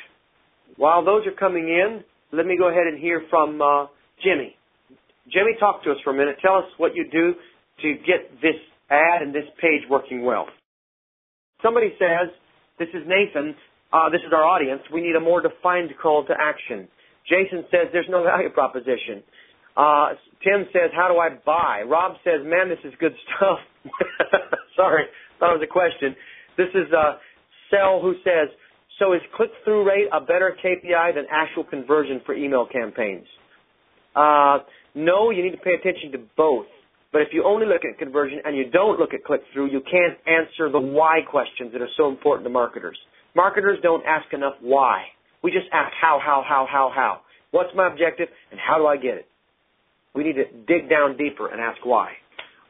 While those are coming in, let me go ahead and hear from Jimmy. Jimmy, talk to us for a minute. Tell us what you do to get this ad and this page working well. Somebody says, this is Nathan, this is our audience, we need a more defined call to action. Jason says there's no value proposition. Tim says, how do I buy? Rob says, man, this is good stuff. Sorry, that was a question. This is Sel who says, so is click-through rate a better KPI than actual conversion for email campaigns? No, you need to pay attention to both. But if you only look at conversion and you don't look at click-through, you can't answer the why questions that are so important to marketers. Marketers don't ask enough why. We just ask how. What's my objective and how do I get it? We need to dig down deeper and ask why.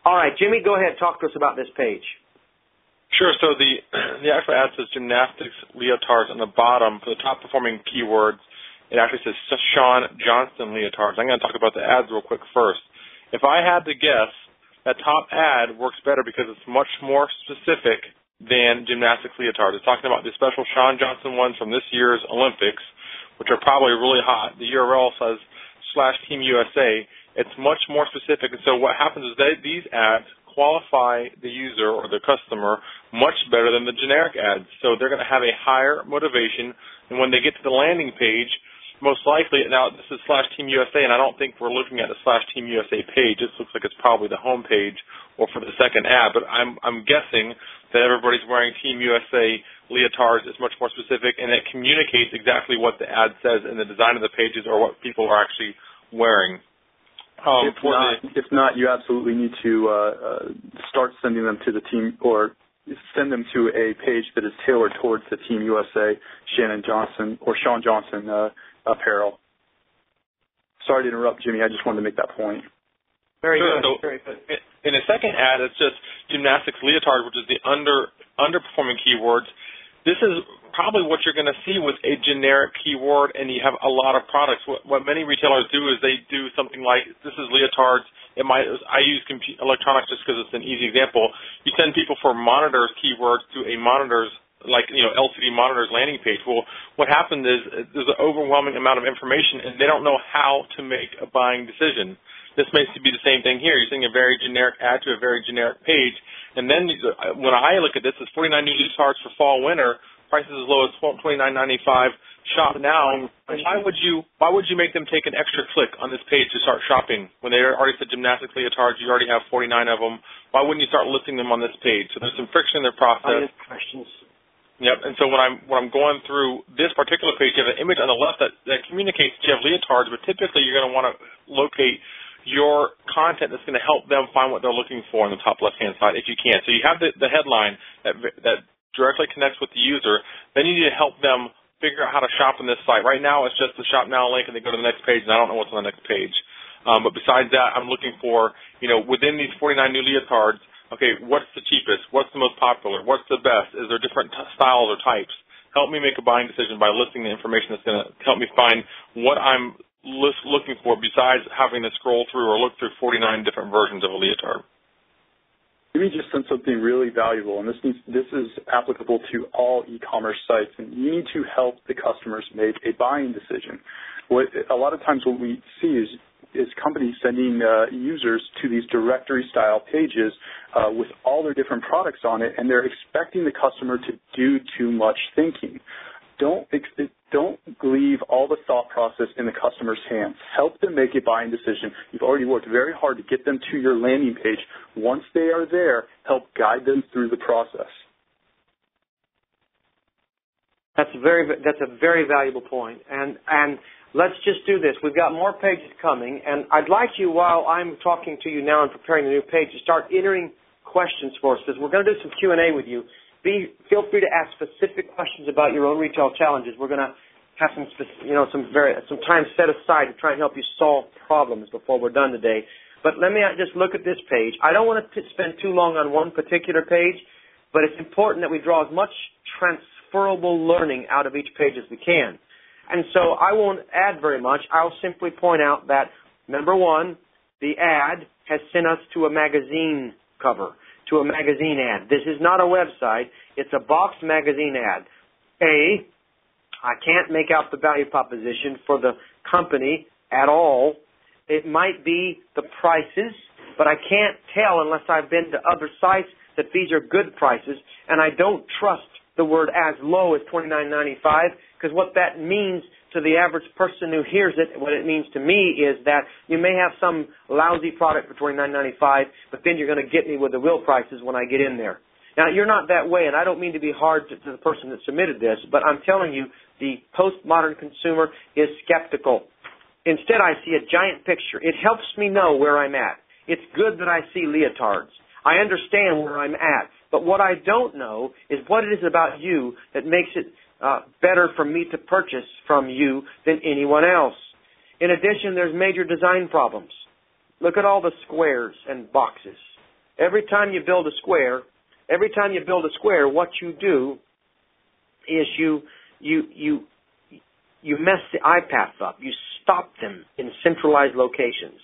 All right, Jimmy, go ahead and talk to us about this page. Sure. So the actual ad says gymnastics leotards on the bottom for the top-performing keywords. It actually says Shawn Johnson leotards. I'm going to talk about the ads real quick first. If I had to guess, that top ad works better because it's much more specific than gymnastics leotards. It's talking about the special Shawn Johnson ones from this year's Olympics, which are probably really hot. The URL says /Team USA. It's much more specific. And so what happens is that these ads qualify the user or the customer much better than the generic ads. So they're going to have a higher motivation, and when they get to the landing page, most likely, now this is /Team USA, and I don't think we're looking at a /Team USA page. This looks like it's probably the home page or for the second ad, but I'm guessing that everybody's wearing Team USA leotards. It's much more specific, and it communicates exactly what the ad says in the design of the pages or what people are actually wearing. If not, you absolutely need to start sending them to the team or send them to a page that is tailored towards the Team USA, Shannon Johnson, or Shawn Johnson apparel. Sorry to interrupt, Jimmy. I just wanted to make that point. Very good. So, very good. In the second ad, it's just gymnastics leotard, which is the underperforming keywords. This is probably what you're going to see with a generic keyword, and you have a lot of products. What many retailers do is they do something like, this is leotards. I use electronics just because it's an easy example. You send people for monitors keywords to a monitors, like, you know, LCD monitors landing page. Well, what happened is there's an overwhelming amount of information, and they don't know how to make a buying decision. This may be the same thing here. You're sending a very generic ad to a very generic page. And then when I look at this, it's $49.99 for fall/winter, prices as low as $29.95. Shop now. Why would you make them take an extra click on this page to start shopping when they already said gymnastics leotards? You already have 49 of them. Why wouldn't you start listing them on this page? So there's some friction in their process. Questions. Yep. And so when I'm going through this particular page, you have an image on the left that communicates you have leotards, but typically you're going to want to locate your content that's going to help them find what they're looking for on the top left-hand side if you can. So you have the headline that directly connects with the user. Then you need to help them figure out how to shop on this site. Right now it's just the Shop Now link and they go to the next page, and I don't know what's on the next page. But besides that, I'm looking for, you know, within these 49 new leotards, okay, what's the cheapest? What's the most popular? What's the best? Is there different styles or types? Help me make a buying decision by listing the information that's going to help me find what I'm looking for, besides having to scroll through or look through 49 different versions of a leotard. Jimmy just sent something really valuable, and this is applicable to all e-commerce sites, and you need to help the customers make a buying decision. A lot of times what we see is companies sending users to these directory-style pages with all their different products on it, and they're expecting the customer to do too much thinking. Don't leave all the thought process in the customer's hands. Help them make a buying decision. You've already worked very hard to get them to your landing page. Once they are there, help guide them through the process. That's a very valuable point. And let's just do this. We've got more pages coming, and I'd like you, while I'm talking to you now and preparing the new page, to start entering questions for us, because we're going to do some Q&A with you. Feel free to ask specific questions about your own retail challenges. We're going to have some time set aside to try and help you solve problems before we're done today. But let me just look at this page. I don't want to spend too long on one particular page, but it's important that we draw as much transferable learning out of each page as we can. And so I won't add very much. I'll simply point out that, number one, the ad has sent us to a magazine cover, to a magazine ad. This is not a website. It's a boxed magazine ad. A, I can't make out the value proposition for the company at all. It might be the prices, but I can't tell unless I've been to other sites that these are good prices, and I don't trust the word as low as $29.95, because what that means to the average person who hears it, what it means to me is that you may have some lousy product for $29.95, but then you're going to get me with the real prices when I get in there. Now, you're not that way, and I don't mean to be hard to the person that submitted this, but I'm telling you, the postmodern consumer is skeptical. Instead, I see a giant picture. It helps me know where I'm at. It's good that I see leotards. I understand where I'm at. But what I don't know is what it is about you that makes it better for me to purchase from you than anyone else. In addition, there's major design problems. Look at all the squares and boxes. Every time you build a square, what you do is you mess the eye path up. You stop them in centralized locations.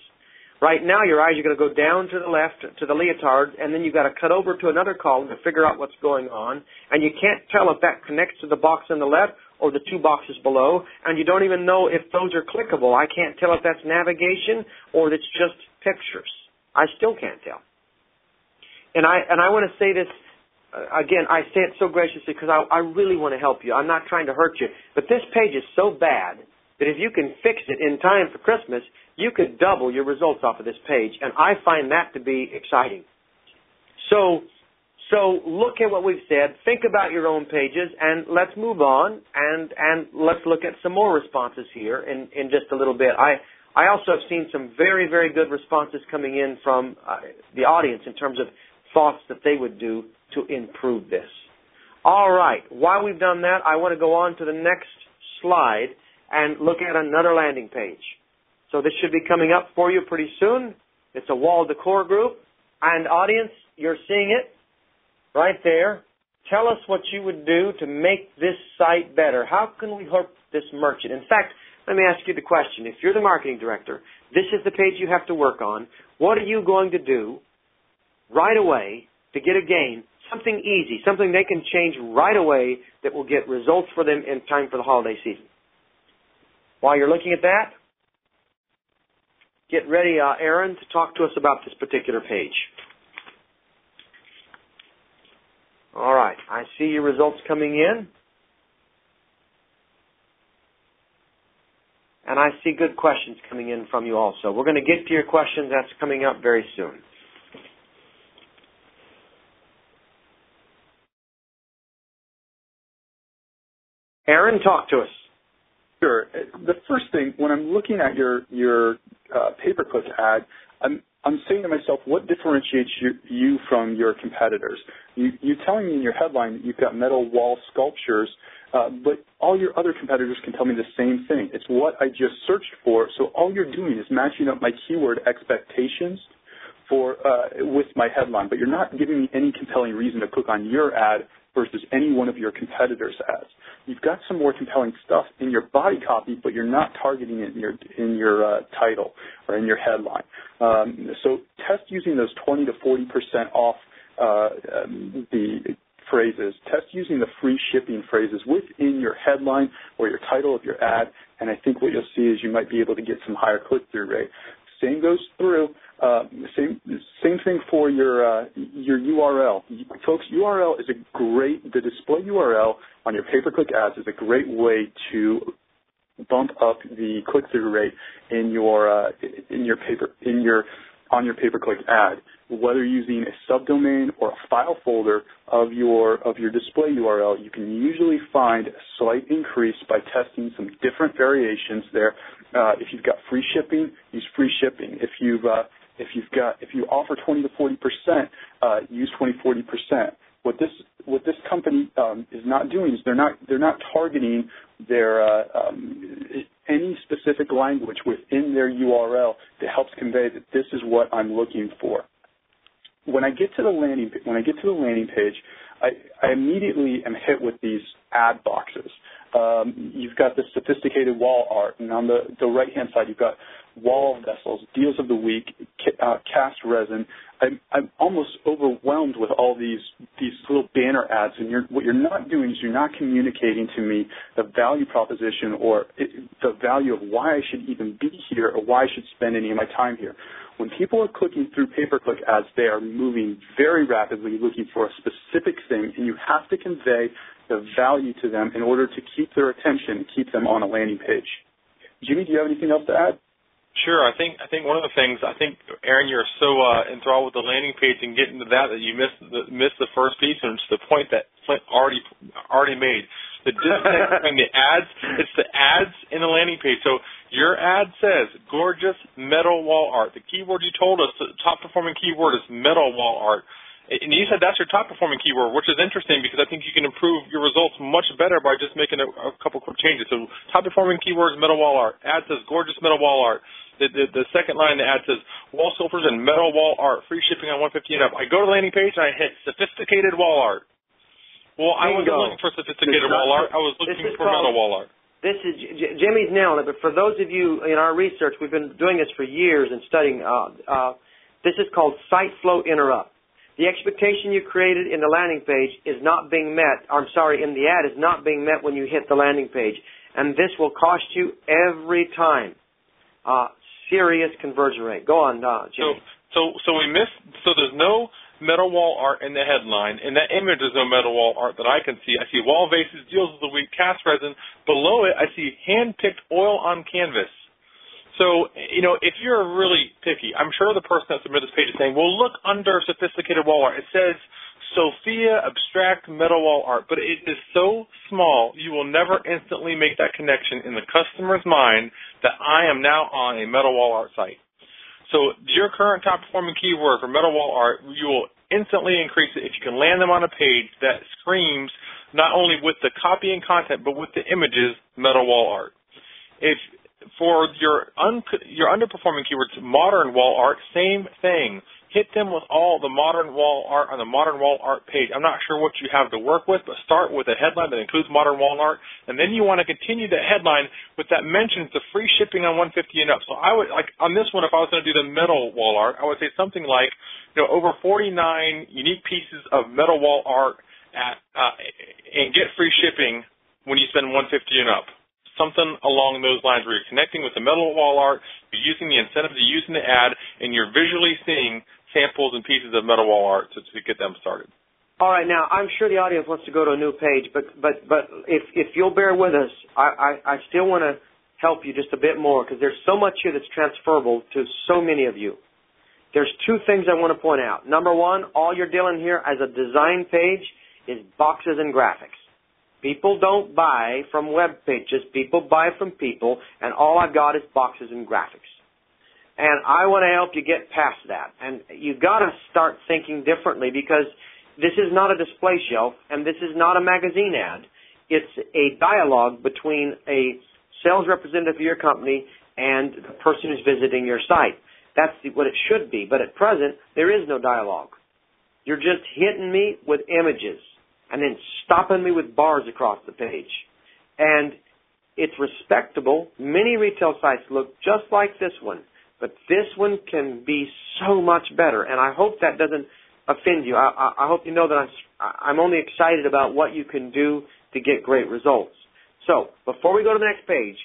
Right now, your eyes are going to go down to the left to the leotard, and then you've got to cut over to another column to figure out what's going on. And you can't tell if that connects to the box on the left or the two boxes below, and you don't even know if those are clickable. I can't tell if that's navigation or it's just pictures. I still can't tell. And I want to say this again. I say it so graciously because I really want to help you. I'm not trying to hurt you. But this page is so bad that if you can fix it in time for Christmas, you could double your results off of this page. And I find that to be exciting. So look at what we've said. Think about your own pages, and let's move on. And let's look at some more responses here in just a little bit. I also have seen some very, very good responses coming in from the audience in terms of thoughts that they would do to improve this. All right. While we've done that, I want to go on to the next slide and look at another landing page. So this should be coming up for you pretty soon. It's a wall decor group. And audience, you're seeing it right there. Tell us what you would do to make this site better. How can we help this merchant? In fact, let me ask you the question. If you're the marketing director, this is the page you have to work on. What are you going to do right away to get a gain? Something easy, something they can change right away that will get results for them in time for the holiday season. While you're looking at that, get ready, Aaron, to talk to us about this particular page. All right, I see your results coming in. And I see good questions coming in from you also. We're going to get to your questions. That's coming up very soon. Aaron, talk to us. Sure. The first thing, when I'm looking at your pay-per-click ad, I'm saying to myself, what differentiates you from your competitors? You're telling me in your headline that you've got metal wall sculptures, but all your other competitors can tell me the same thing. It's what I just searched for, so all you're doing is matching up my keyword expectations with my headline, but you're not giving me any compelling reason to click on your ad versus any one of your competitors' ads. You've got some more compelling stuff in your body copy, but you're not targeting it in your title or in your headline. So test using those 20 to 40% off the phrases. Test using the free shipping phrases within your headline or your title of your ad, and I think what you'll see is you might be able to get some higher click-through rate. Same goes through. Same thing for your URL. Folks, URL is a great, the display URL on your pay-per-click ads is a great way to bump up the click-through rate on your pay-per-click ad. Whether using a subdomain or a file folder of your display URL, you can usually find a slight increase by testing some different variations there. If you've got free shipping, use free shipping. If you offer 20 to 40%, use 20 to 40%. What this company is not doing is they're not targeting their any specific language within their URL that helps convey that this is what I'm looking for. When I get to the landing page, I immediately am hit with these ad boxes. You've got the sophisticated wall art, and on the right-hand side, you've got wall vessels, deals of the week, cast resin. I'm almost overwhelmed with all these little banner ads, and what you're not doing is you're not communicating to me the value proposition or the value of why I should even be here or why I should spend any of my time here. When people are clicking through pay-per-click ads, they are moving very rapidly looking for a specific thing, and you have to convey the value to them in order to keep their attention, keep them on a landing page. Jimmy, do you have anything else to add? Sure. I think one of the things, Aaron, you're so enthralled with the landing page and getting to that you missed the first piece, and it's the point that Flint already made. The disconnect between the ads, it's the ads in the landing page. So your ad says gorgeous metal wall art. The keyword you told us, the top-performing keyword is metal wall art. And you said that's your top-performing keyword, which is interesting because I think you can improve your results much better by just making a couple quick changes. So top-performing keywords, metal wall art. Ad says gorgeous metal wall art. The second line in the ad says, wall sculptures and metal wall art, free shipping on $150 and up. I go to the landing page and I hit sophisticated wall art. Well, I wasn't looking for sophisticated wall art. I was looking for metal wall art. This is Jimmy's nailing it, but for those of you in our research, we've been doing this for years and studying. This is called site flow interrupt. The expectation you created in the landing page is not being met. I'm sorry, in the ad is not being met when you hit the landing page, and this will cost you every time. Serious conversion rate. Go on, Jimmy. So there's no metal wall art in the headline. In that image, there's no metal wall art that I can see. I see wall vases, deals of the week, cast resin. Below it, I see hand-picked oil on canvas. So, if you're really picky, I'm sure the person that submitted this page is saying, well, look under sophisticated wall art. It says Sophia abstract metal wall art, but it is so small, you will never instantly make that connection in the customer's mind that I am now on a metal wall art site. So your current top-performing keyword for metal wall art, you will instantly increase it if you can land them on a page that screams not only with the copy and content, but with the images, metal wall art. If for your underperforming keywords, modern wall art, same thing. Hit them with all the modern wall art on the modern wall art page. I'm not sure what you have to work with, but start with a headline that includes modern wall art, and then you want to continue that headline with that mention to free shipping on $150 and up. So I would, on this one, if I was going to do the metal wall art, I would say something like, over 49 unique pieces of metal wall art and get free shipping when you spend $150 and up. Something along those lines where you're connecting with the metal wall art, you're using the incentive to use in the ad, and you're visually seeing samples and pieces of metal wall art to get them started. All right, now, I'm sure the audience wants to go to a new page, but if you'll bear with us, I still want to help you just a bit more because there's so much here that's transferable to so many of you. There's two things I want to point out. Number one, all you're dealing here as a design page is boxes and graphics. People don't buy from web pages. People buy from people, and all I've got is boxes and graphics. And I want to help you get past that. And you've got to start thinking differently because this is not a display shelf, and this is not a magazine ad. It's a dialogue between a sales representative of your company and the person who's visiting your site. That's what it should be. But at present, there is no dialogue. You're just hitting me with images and then stopping me with bars across the page. And it's respectable. Many retail sites look just like this one, but this one can be so much better, and I hope that doesn't offend you. I hope you know that I'm only excited about what you can do to get great results. So before we go to the next page,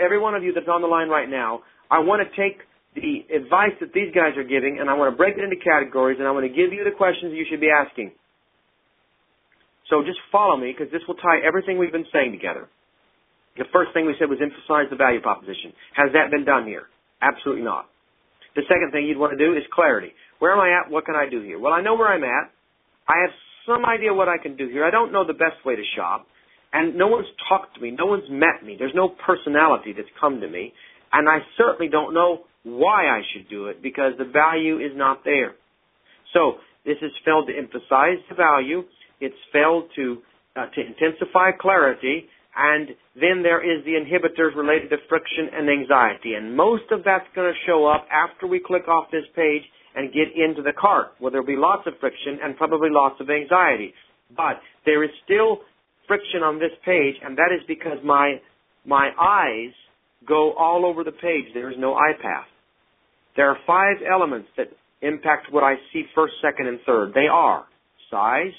every one of you that's on the line right now, I want to take the advice that these guys are giving, and I want to break it into categories, and I want to give you the questions you should be asking. So just follow me because this will tie everything we've been saying together. The first thing we said was emphasize the value proposition. Has that been done here? Absolutely not. The second thing you'd want to do is clarity. Where am I at? What can I do here? Well, I know where I'm at. I have some idea what I can do here. I don't know the best way to shop, and no one's talked to me. No one's met me. There's no personality that's come to me, and I certainly don't know why I should do it because the value is not there. So this has failed to emphasize the value. It's failed to intensify clarity, and then there is the inhibitors related to friction and anxiety. And most of that's going to show up after we click off this page and get into the cart, where there will be lots of friction and probably lots of anxiety. But there is still friction on this page, and that is because my eyes go all over the page. There is no eye path. There are five elements that impact what I see first, second, and third. They are size,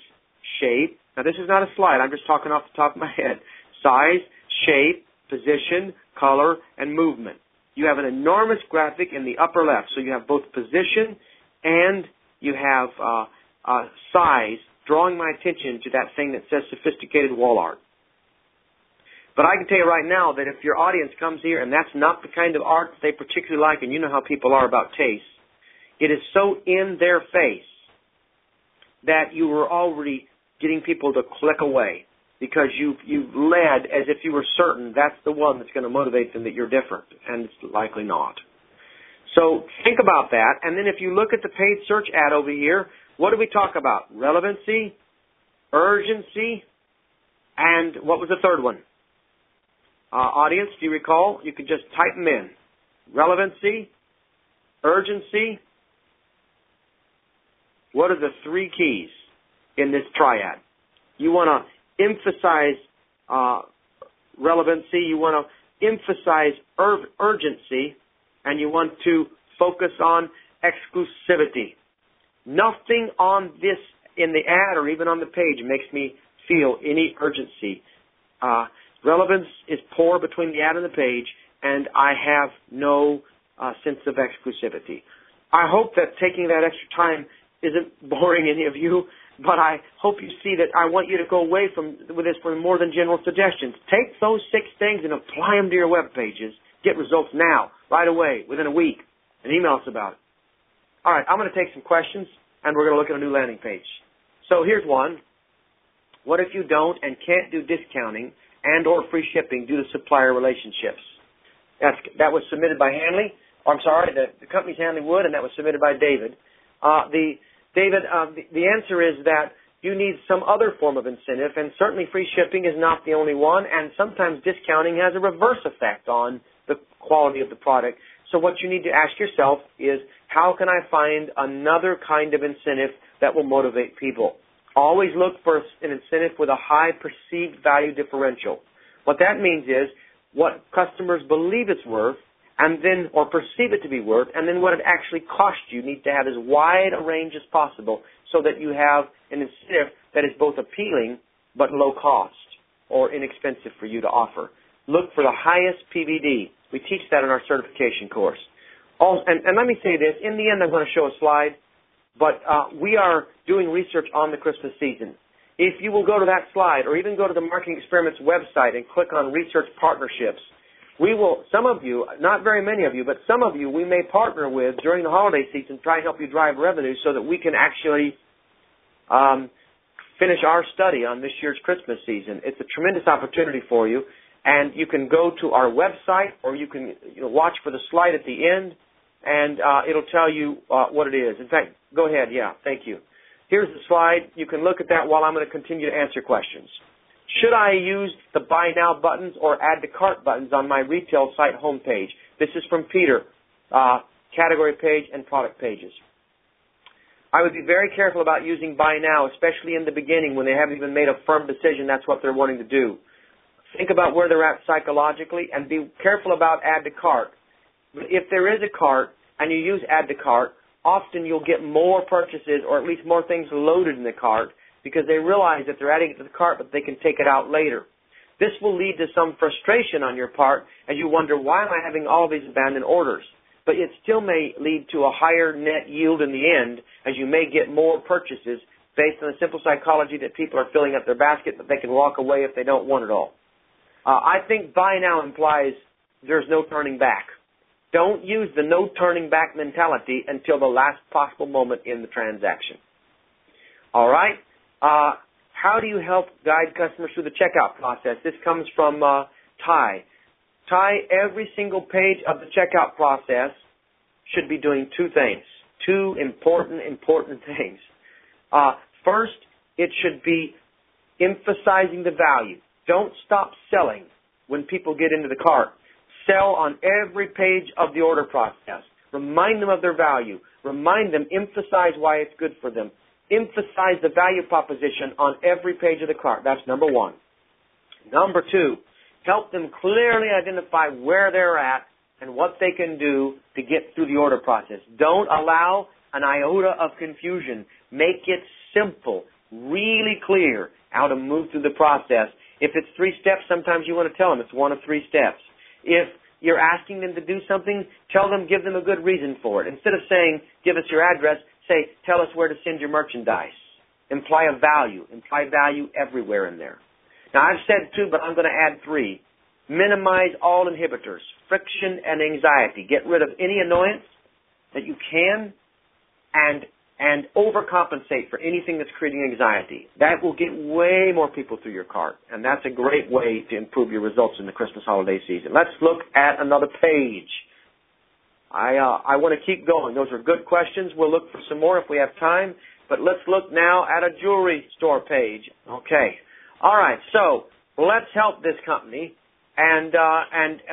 shape. Now, this is not a slide. I'm just talking off the top of my head. Size, shape, position, color, and movement. You have an enormous graphic in the upper left, so you have both position and you have size drawing my attention to that thing that says sophisticated wall art. But I can tell you right now that if your audience comes here and that's not the kind of art that they particularly like, and you know how people are about taste, it is so in their face that you were already getting people to click away because you led as if you were certain that's the one that's going to motivate them, that you're different, and it's likely not. So think about that, and then if you look at the paid search ad over here, what do we talk about? Relevancy, urgency, and what was the third one? Audience, do you recall? You could just type them in. Relevancy, urgency. What are the three keys in this triad? You want to emphasize relevancy, you want to emphasize urgency, and you want to focus on exclusivity. Nothing on this in the ad or even on the page makes me feel any urgency. Relevance is poor between the ad and the page, and I have no sense of exclusivity. I hope that taking that extra time isn't boring any of you, but I hope you see that I want you to go away with this for more than general suggestions. Take those six things and apply them to your web pages. Get results now, right away, within a week, and email us about it. All right, I'm going to take some questions, and we're going to look at a new landing page. So here's one. What if you don't and can't do discounting and or free shipping due to supplier relationships? That was submitted by Hanley. I'm sorry, the company's Hanley Wood, and that was submitted by David. The answer is that you need some other form of incentive, and certainly free shipping is not the only one, and sometimes discounting has a reverse effect on the quality of the product. So what you need to ask yourself is, how can I find another kind of incentive that will motivate people? Always look for an incentive with a high perceived value differential. What that means is what customers believe it's worth and then, or perceive it to be worth, and then what it actually costs you. You need to have as wide a range as possible so that you have an incentive that is both appealing but low cost or inexpensive for you to offer. Look for the highest PVD. We teach that in our certification course. And let me say this. In the end, I'm going to show a slide, but we are doing research on the Christmas season. If you will go to that slide or even go to the Marketing Experiments website and click on Research Partnerships, we will, some of you, not very many of you, but some of you we may partner with during the holiday season, try and help you drive revenue so that we can actually finish our study on this year's Christmas season. It's a tremendous opportunity for you. And you can go to our website, or you can watch for the slide at the end, and it'll tell you what it is. In fact, go ahead. Yeah, thank you. Here's the slide. You can look at that while I'm going to continue to answer questions. Should I use the Buy Now buttons or Add to Cart buttons on my retail site homepage? This is from Peter, category page and product pages. I would be very careful about using Buy Now, especially in the beginning when they haven't even made a firm decision that's what they're wanting to do. Think about where they're at psychologically and be careful about Add to Cart. If there is a cart and you use Add to Cart, often you'll get more purchases or at least more things loaded in the cart because they realize that they're adding it to the cart, but they can take it out later. This will lead to some frustration on your part as you wonder, why am I having all these abandoned orders? But it still may lead to a higher net yield in the end, as you may get more purchases based on the simple psychology that people are filling up their basket, but they can walk away if they don't want it all. I think Buy Now implies there's no turning back. Don't use the no turning back mentality until the last possible moment in the transaction. All right. How do you help guide customers through the checkout process? This comes from Ty. Ty, every single page of the checkout process should be doing two things, two important things. First, it should be emphasizing the value. Don't stop selling when people get into the cart. Sell on every page of the order process. Remind them of their value. Remind them, emphasize why it's good for them. Emphasize the value proposition on every page of the cart. That's number one. Number two, help them clearly identify where they're at and what they can do to get through the order process. Don't allow an iota of confusion. Make it simple, really clear how to move through the process. If it's three steps, sometimes you want to tell them it's one of three steps. If you're asking them to do something, tell them, give them a good reason for it. Instead of saying, give us your address, say, tell us where to send your merchandise. imply a value. Imply value everywhere in there. Now, I've said two, but I'm going to add three. Minimize all inhibitors, friction and anxiety. Get rid of any annoyance that you can, and overcompensate for anything that's creating anxiety. That will get way more people through your cart, and that's a great way to improve your results in the Christmas holiday season. Let's look at another page. I want to keep going. Those are good questions. We'll look for some more if we have time, but let's look now at a jewelry store page. Okay. All right, so let's help this company, and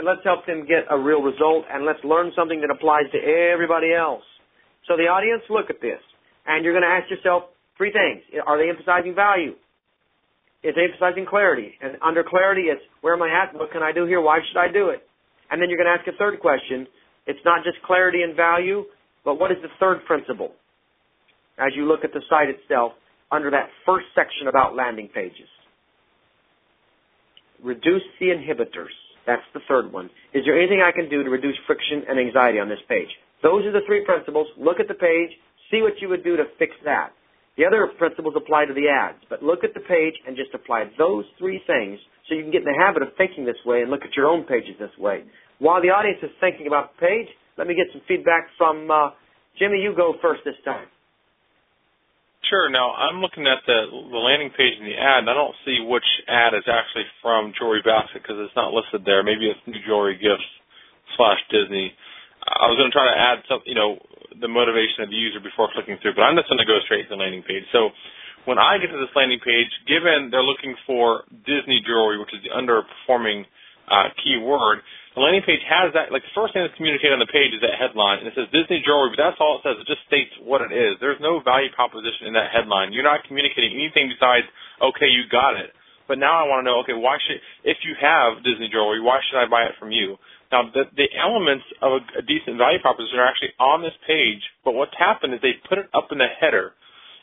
let's help them get a real result, and let's learn something that applies to everybody else. So the audience, look at this, and you're going to ask yourself three things. Are they emphasizing value? Is they emphasizing clarity? And under clarity, it's where am I at? What can I do here? Why should I do it? And then you're going to ask a third question. It's not just clarity and value, but what is the third principle? As you look at the site itself, under that first section about landing pages. Reduce the inhibitors. That's the third one. Is there anything I can do to reduce friction and anxiety on this page? Those are the three principles. Look at the page. See what you would do to fix that. The other principles apply to the ads, but look at the page and just apply those three things so you can get in the habit of thinking this way and look at your own pages this way. While the audience is thinking about the page, let me get some feedback from Jimmy. You go first this time. Sure. Now, I'm looking at the landing page and the ad, and I don't see which ad is actually from Jewelry Basket because it's not listed there. Maybe it's New Jewelry Gifts / Disney. I was going to try to add some, you know, the motivation of the user before clicking through, but I'm just going to go straight to the landing page. So when I get to this landing page, given they're looking for Disney jewelry, which is the underperforming keyword, the landing page has that, like, the first thing that's communicated on the page is that headline, and it says Disney jewelry, but that's all it says. It just states what it is. There's no value proposition in that headline. You're not communicating anything besides, okay, you got it. But now I want to know, okay, why should, if you have Disney jewelry, why should I buy it from you? Now, the elements of a decent value proposition are actually on this page, but what's happened is they put it up in the header.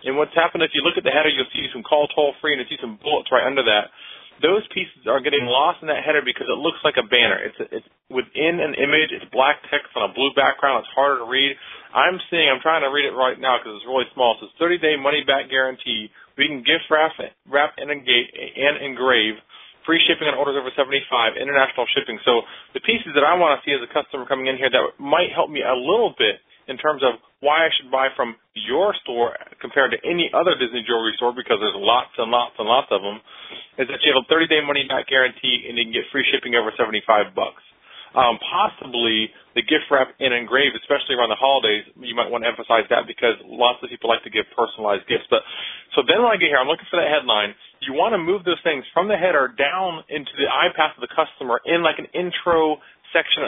And what's happened, if you look at the header, you'll see some call toll-free and you'll see some bullets right under that. Those pieces are getting lost in that header because it looks like a banner. It's within an image. It's black text on a blue background. It's harder to read. I'm trying to read it right now because it's really small. So it's 30-day money-back guarantee. We can gift wrap and engrave. Free shipping on orders over $75, international shipping. So the pieces that I want to see as a customer coming in here that might help me a little bit in terms of why I should buy from your store compared to any other Disney jewelry store, because there's lots and lots and lots of them, is that you have a 30-day money-back guarantee and you can get free shipping over $75. Possibly the gift wrap and engrave, especially around the holidays, you might want to emphasize that because lots of people like to give personalized gifts. But so then when I get here, I'm looking for that headline. You want to move those things from the header down into the iPath of the customer in like an intro section,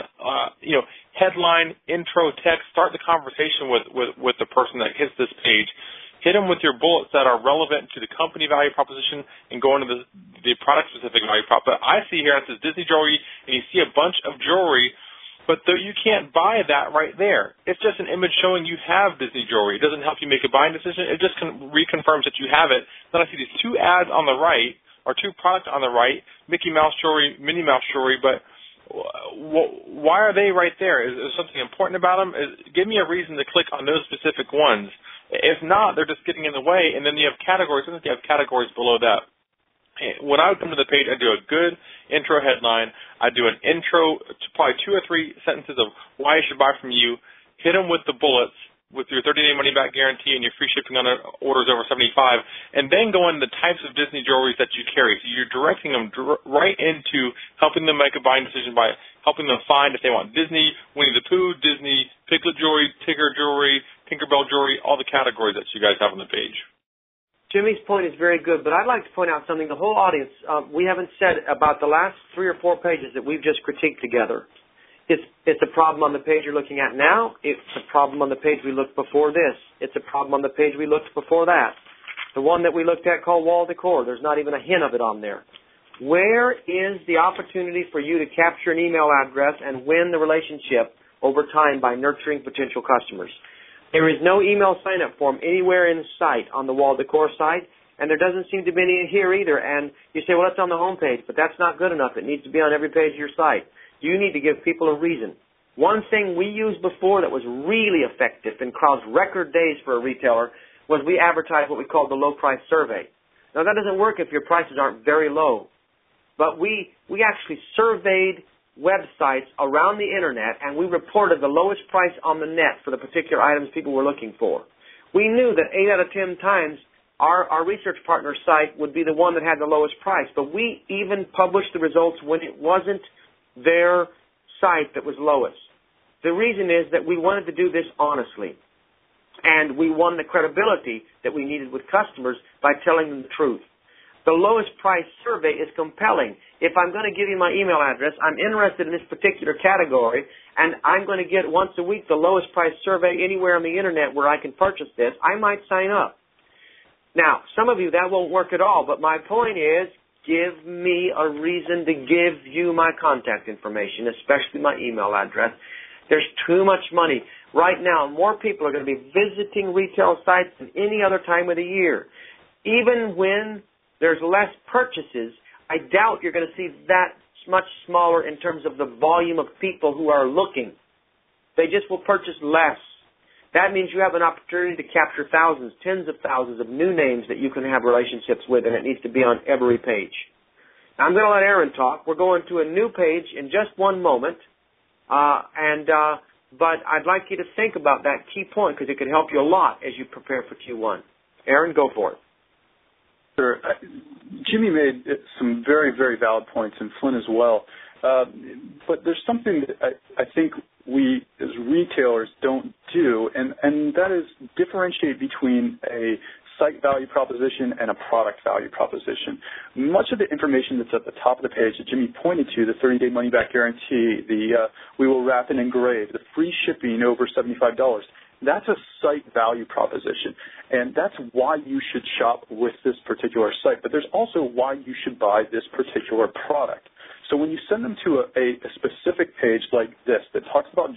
headline, intro text. Start the conversation with the person that hits this page. Hit them with your bullets that are relevant to the company value proposition and go into the product-specific value prop. But I see here it says Disney jewelry, and you see a bunch of jewelry, but you can't buy that right there. It's just an image showing you have Disney jewelry. It doesn't help you make a buying decision. It just reconfirms that you have it. Then I see these two ads on the right, or two products on the right, Mickey Mouse jewelry, Minnie Mouse jewelry, but why are they right there? Is there something important about them? Give me a reason to click on those specific ones. If not, they're just getting in the way, and then you have categories. Sometimes you have categories below that. When I would come to the page, I do a good intro headline. I do an intro, probably 2 or 3 sentences of why I should buy from you. Hit them with the bullets, with your 30-day money-back guarantee and your free shipping on orders over $75, and then go into the types of Disney jewelry that you carry. So you're directing them right into helping them make a buying decision by helping them find if they want Disney, Winnie the Pooh, Disney, Piglet jewelry, Tigger jewelry, Tinkerbell jewelry, all the categories that you guys have on the page. Jimmy's point is very good, but I'd like to point out something. The whole audience, we haven't said about the last 3 or 4 pages that we've just critiqued together. It's a problem on the page you're looking at now. It's a problem on the page we looked before this. It's a problem on the page we looked before that. The one that we looked at called Wall Decor, there's not even a hint of it on there. Where is the opportunity for you to capture an email address and win the relationship over time by nurturing potential customers? There is no email sign-up form anywhere in sight on the Wall Decor site, and there doesn't seem to be any here either. And you say, well, it's on the home page, but that's not good enough. It needs to be on every page of your site. You need to give people a reason. One thing we used before that was really effective and caused record days for a retailer was we advertised what we called the low price survey. Now, that doesn't work if your prices aren't very low. But we actually surveyed websites around the Internet, and we reported the lowest price on the net for the particular items people were looking for. We knew that 8 out of 10 times our research partner site would be the one that had the lowest price, but we even published the results when it wasn't their site that was lowest. The reason is that we wanted to do this honestly, and we won the credibility that we needed with customers by telling them the truth. The lowest price survey is compelling. If I'm going to give you my email address, I'm interested in this particular category, and I'm going to get once a week the lowest price survey anywhere on the Internet where I can purchase this, I might sign up. Now, some of you, that won't work at all, but my point is, give me a reason to give you my contact information, especially my email address. There's too much money. Right now, more people are going to be visiting retail sites than any other time of the year. Even when there's less purchases, I doubt you're going to see that much smaller in terms of the volume of people who are looking. They just will purchase less. That means you have an opportunity to capture thousands, tens of thousands of new names that you can have relationships with, and it needs to be on every page. Now, I'm going to let Aaron talk. We're going to a new page in just one moment. But I'd like you to think about that key point because it could help you a lot as you prepare for Q1. Aaron, go for it. Sure. Jimmy made some very, very valid points, and Flynn as well. But there's something that I think we as retailers don't do, and that is differentiate between a site value proposition and a product value proposition. Much of the information that's at the top of the page that Jimmy pointed to, the 30-day money-back guarantee, the we will wrap and engrave, the free shipping over $75, that's a site value proposition, and that's why you should shop with this particular site. But there's also why you should buy this particular product. So when you send them to a specific page like this that talks about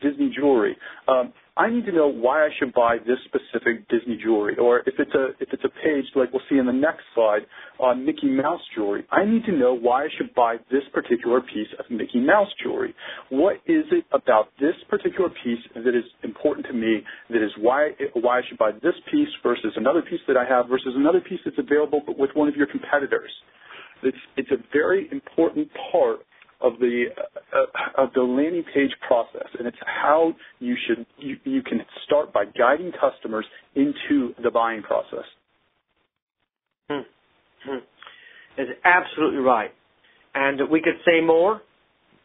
Disney jewelry, I need to know why I should buy this specific Disney jewelry. Or if it's a page like we'll see in the next slide on Mickey Mouse jewelry, I need to know why I should buy this particular piece of Mickey Mouse jewelry. What is it about this particular piece that is important to me, that is why I should buy this piece versus another piece that I have versus another piece that's available but with one of your competitors? It's a very important part of the landing page process, and it's how you can start by guiding customers into the buying process. That's absolutely right, and we could say more,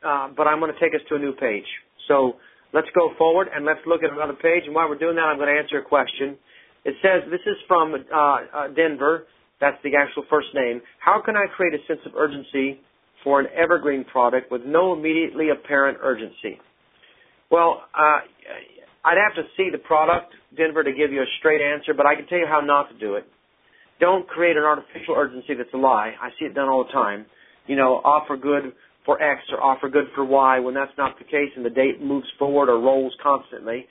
but I'm going to take us to a new page. So let's go forward and let's look at another page. And while we're doing that, I'm going to answer a question. It says this is from Denver. That's the actual first name. How can I create a sense of urgency for an evergreen product with no immediately apparent urgency? Well, I'd have to see the product, Denver, to give you a straight answer, but I can tell you how not to do it. Don't create an artificial urgency that's a lie. I see it done all the time. You know, offer good for X or offer good for Y when that's not the case and the date moves forward or rolls constantly.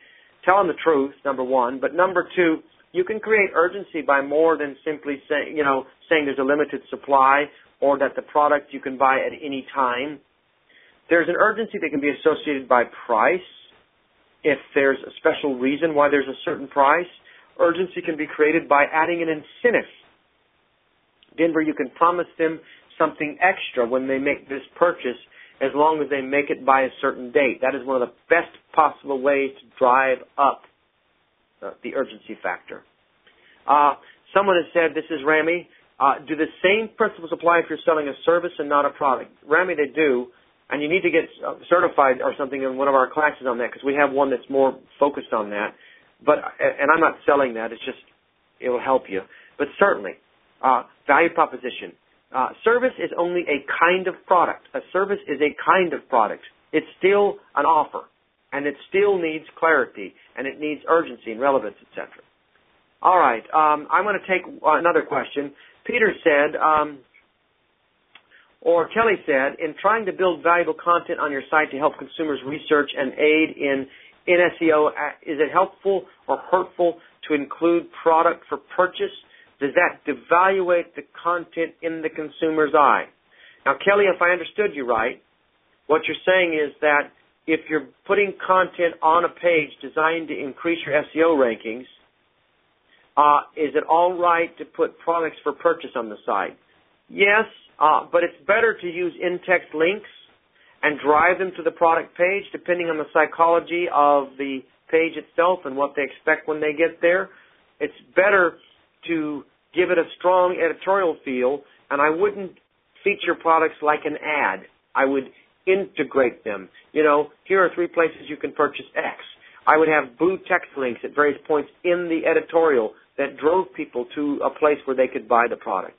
Tell them the truth, number one. But number two, you can create urgency by more than simply saying there's a limited supply or that the product you can buy at any time. There's an urgency that can be associated by price. If there's a special reason why there's a certain price, urgency can be created by adding an incentive. Denver, you can promise them something extra when they make this purchase as long as they make it by a certain date. That is one of the best possible ways to drive up the urgency factor. Someone has said, this is Rami, do the same principles apply if you're selling a service and not a product? Rami, they do, and you need to get certified or something in one of our classes on that because we have one that's more focused on that. But and I'm not selling that. It's just it will help you. But certainly, value proposition. Service is only a kind of product. A service is a kind of product. It's still an offer. And it still needs clarity, and it needs urgency and relevance, etc. All right, I'm going to take another question. Peter said, or Kelly said, in trying to build valuable content on your site to help consumers research and aid in SEO, is it helpful or hurtful to include product for purchase? Does that devaluate the content in the consumer's eye? Now, Kelly, if I understood you right, what you're saying is that if you're putting content on a page designed to increase your SEO rankings, Is it all right to put products for purchase on the site? Yes, but it's better to use in-text links and drive them to the product page, depending on the psychology of the page itself and what they expect when they get there. It's better to give it a strong editorial feel, and I wouldn't feature products like an ad. I would integrate them. You know, here are three places you can purchase X. I would have blue text links at various points in the editorial that drove people to a place where they could buy the product.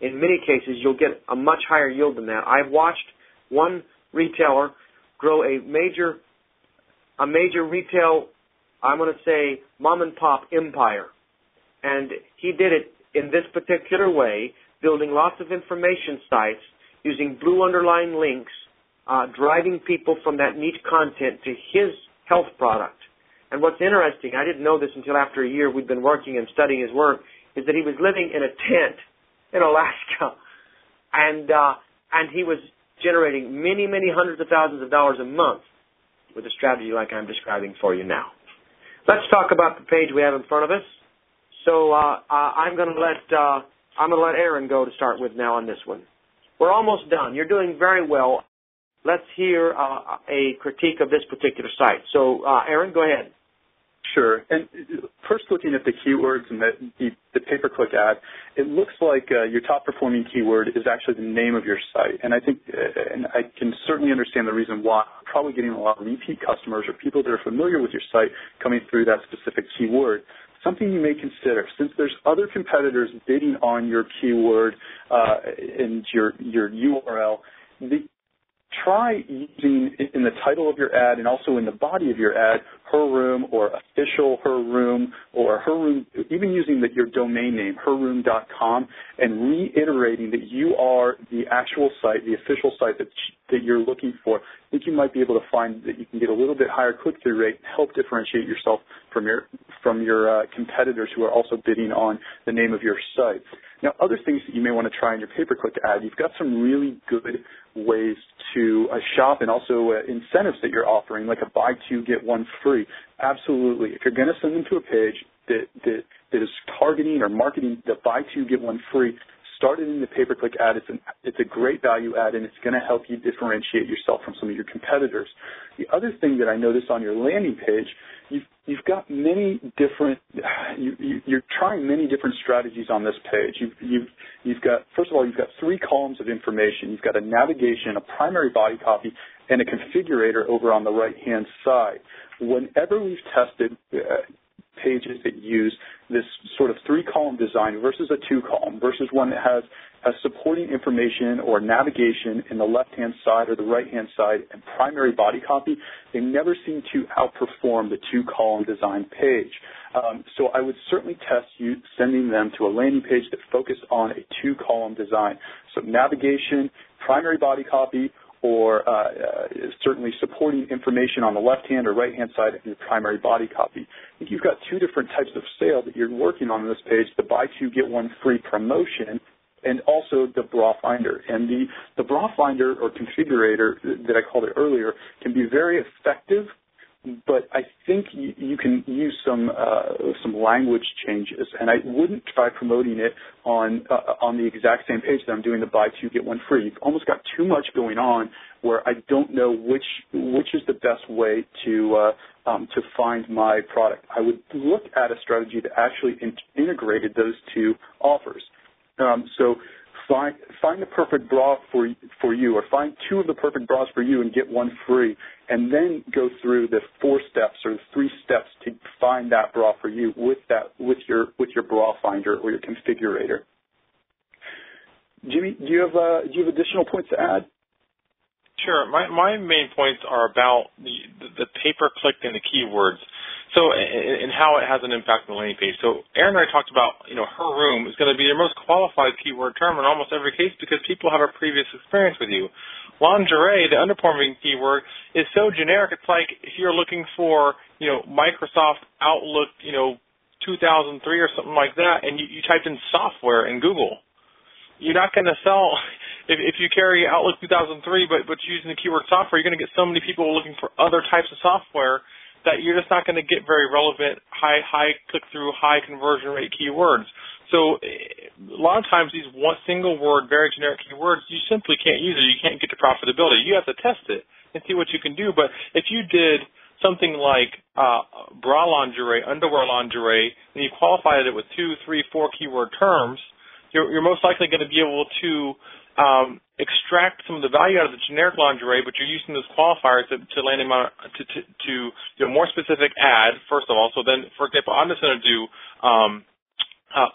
In many cases, you'll get a much higher yield than that. I've watched one retailer grow a major retail, I'm going to say, mom-and-pop empire. And he did it in this particular way, building lots of information sites, using blue underlying links, driving people from that niche content to his health product. And what's interesting, I didn't know this until after a year we'd been working and studying his work, is that he was living in a tent in Alaska, and he was generating many, many hundreds of thousands of dollars a month with a strategy like I'm describing for you now. Let's talk about the page we have in front of us. So I'm going to let Aaron go to start with now on this one. We're almost done. You're doing very well. Let's hear a critique of this particular site. So Aaron, go ahead. Sure. And first, looking at the keywords and the pay-per-click ad, it looks like your top-performing keyword is actually the name of your site. And I think, and I can certainly understand the reason why. You're probably getting a lot of repeat customers or people that are familiar with your site coming through that specific keyword. Something you may consider, since there's other competitors bidding on your keyword and your URL, try using in the title of your ad and also in the body of your ad, Her Room or Official Her Room or Her Room, even using your domain name, herroom.com, and reiterating that you are the actual site, the official site that you're looking for. I think you might be able to find that you can get a little bit higher click-through rate and help differentiate yourself from your competitors who are also bidding on the name of your site. Now, other things that you may want to try in your pay-per-click ad, you've got some really good ways to shop and also incentives that you're offering, like a buy two, get one free. Absolutely. If you're going to send them to a page that is targeting or marketing the buy two, get one free, start it in the pay-per-click ad. It's a great value ad, and it's going to help you differentiate yourself from some of your competitors. The other thing that I noticed on your landing page, you've got many different you're trying many different strategies on this page. You've got, first of all, you've got three columns of information. You've got a navigation, a primary body copy, and a configurator over on the right-hand side. Whenever we've tested pages that use this sort of three-column design versus a two-column versus one that has a supporting information or navigation in the left-hand side or the right-hand side and primary body copy, they never seem to outperform the two-column design page. So I would certainly test you sending them to a landing page that focused on a two-column design. So navigation, primary body copy, or certainly supporting information on the left-hand or right-hand side of your primary body copy. I think you've got two different types of sale that you're working on this page, the buy two, get one free promotion, and also the bra finder. And the bra finder or configurator that I called it earlier can be very effective, but I think you can use some language changes, and I wouldn't try promoting it on the exact same page that I'm doing the buy two get one free. You've almost got too much going on, where I don't know which is the best way to find my product. I would look at a strategy that actually integrated those two offers. So find the perfect bra for you, or find two of the perfect bras for you and get one free, and then go through the four steps or the three steps to find that bra for you with your bra finder or your configurator. Jimmy, do you have additional points to add? Sure. My main points are about the pay-per-click and the keywords. So, and how it has an impact on the landing page. So, Aaron and I talked about, Her Room is going to be your most qualified keyword term in almost every case because people have a previous experience with you. Lingerie, the underperforming keyword, is so generic. It's like if you're looking for, Microsoft Outlook, 2003 or something like that, and you typed in software in Google. You're not going to sell if you carry Outlook 2003, but using the keyword software. You're going to get so many people looking for other types of software that you're just not going to get very relevant, high click-through, high conversion rate keywords. So a lot of times these one single word, very generic keywords, you simply can't use it. You can't get to profitability. You have to test it and see what you can do. But if you did something like bra lingerie, underwear lingerie, and you qualified it with 2, 3, 4 keyword terms, you're most likely going to be able to extract some of the value out of the generic lingerie, but you're using this qualifier to land them on to do a more specific ad, first of all. So then, for example, I'm just going to do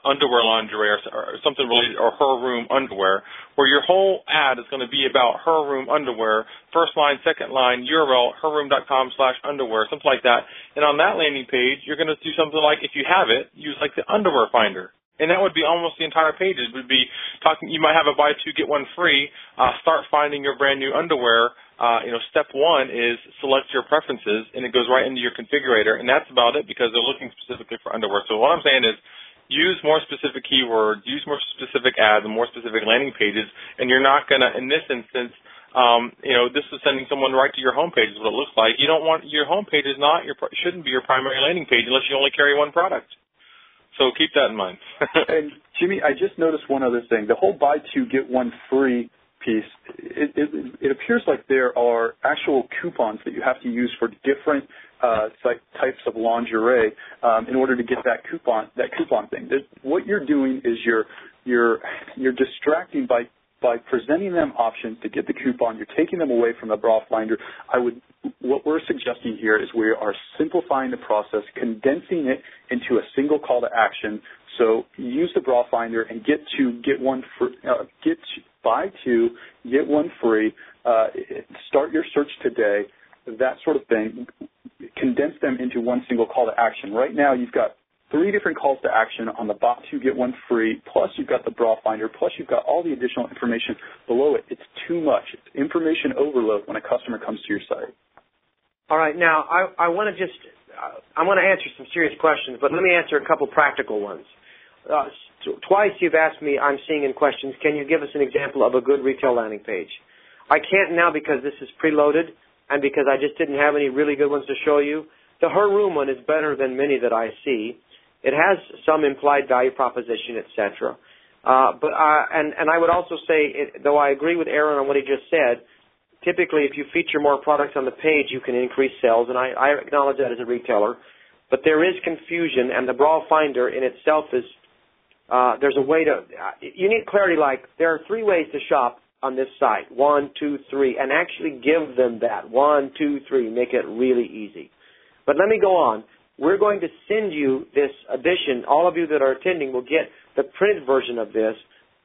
underwear lingerie or something related, or her room underwear, where your whole ad is going to be about her room underwear, first line, second line, URL, herroom.com/underwear, something like that. And on that landing page, you're going to do something like, if you have it, use like the underwear finder. And that would be almost the entire page. It would be talking. You might have a buy 2 get 1 free. Start finding your brand new underwear. Step 1 is select your preferences, and it goes right into your configurator. And that's about it because they're looking specifically for underwear. So what I'm saying is, use more specific keywords, use more specific ads, and more specific landing pages. And you're not going to, in this instance, this is sending someone right to your homepage is what it looks like. You don't want your homepage is not your shouldn't be your primary landing page unless you only carry one product. So keep that in mind. And, Jimmy, I just noticed one other thing. The whole buy 2, get 1 free piece, it appears like there are actual coupons that you have to use for different types of lingerie in order to get that coupon thing. What you're doing is you're distracting by presenting them options to get the coupon. You're taking them away from the bra finder. What we're suggesting here is we are simplifying the process, condensing it into a single call to action. So use the bra finder and buy 2, get 1 free. Start your search today. That sort of thing. Condense them into one single call to action. Right now, you've got 3 different calls to action on the buy 2, get 1 free, plus you've got the bra finder, plus you've got all the additional information below it. It's too much. It's information overload when a customer comes to your site. All right. Now, I want to answer some serious questions, but let me answer a couple practical ones. Twice you've asked me, I'm seeing in questions, can you give us an example of a good retail landing page? I can't now because this is preloaded and because I just didn't have any really good ones to show you. The Her Room one is better than many that I see. It has some implied value proposition, et cetera. But I would also say, though I agree with Aaron on what he just said, typically if you feature more products on the page, you can increase sales, and I acknowledge that as a retailer. But there is confusion, and the bra finder in itself is there's a way to you need clarity. Like there are 3 ways to shop on this site, 1, 2, 3, and actually give them that 1, 2, 3. Make it really easy. But let me go on. We're going to send you this edition. All of you that are attending will get the print version of this,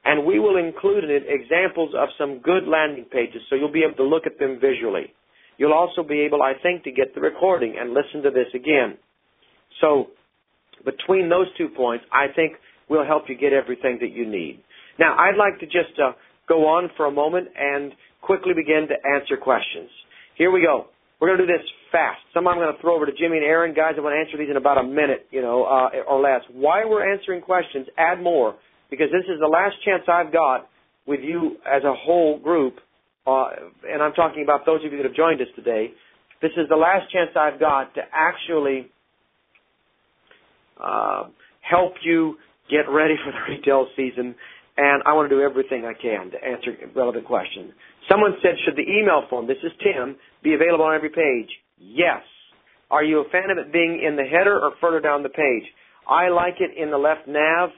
and we will include in it examples of some good landing pages, so you'll be able to look at them visually. You'll also be able, I think, to get the recording and listen to this again. So between those 2 points, I think we'll help you get everything that you need. Now, I'd like to just go on for a moment and quickly begin to answer questions. Here we go. We're going to do this fast. Some I'm going to throw over to Jimmy and Aaron. Guys, I'm going to answer these in about a minute, or less. Why we're answering questions, add more, because this is the last chance I've got with you as a whole group, and I'm talking about those of you that have joined us today. This is the last chance I've got to actually help you get ready for the retail season, and I want to do everything I can to answer relevant questions. Someone said, should the email form, this is Tim, be available on every page? Yes. Are you a fan of it being in the header or further down the page? I like it in the left nav,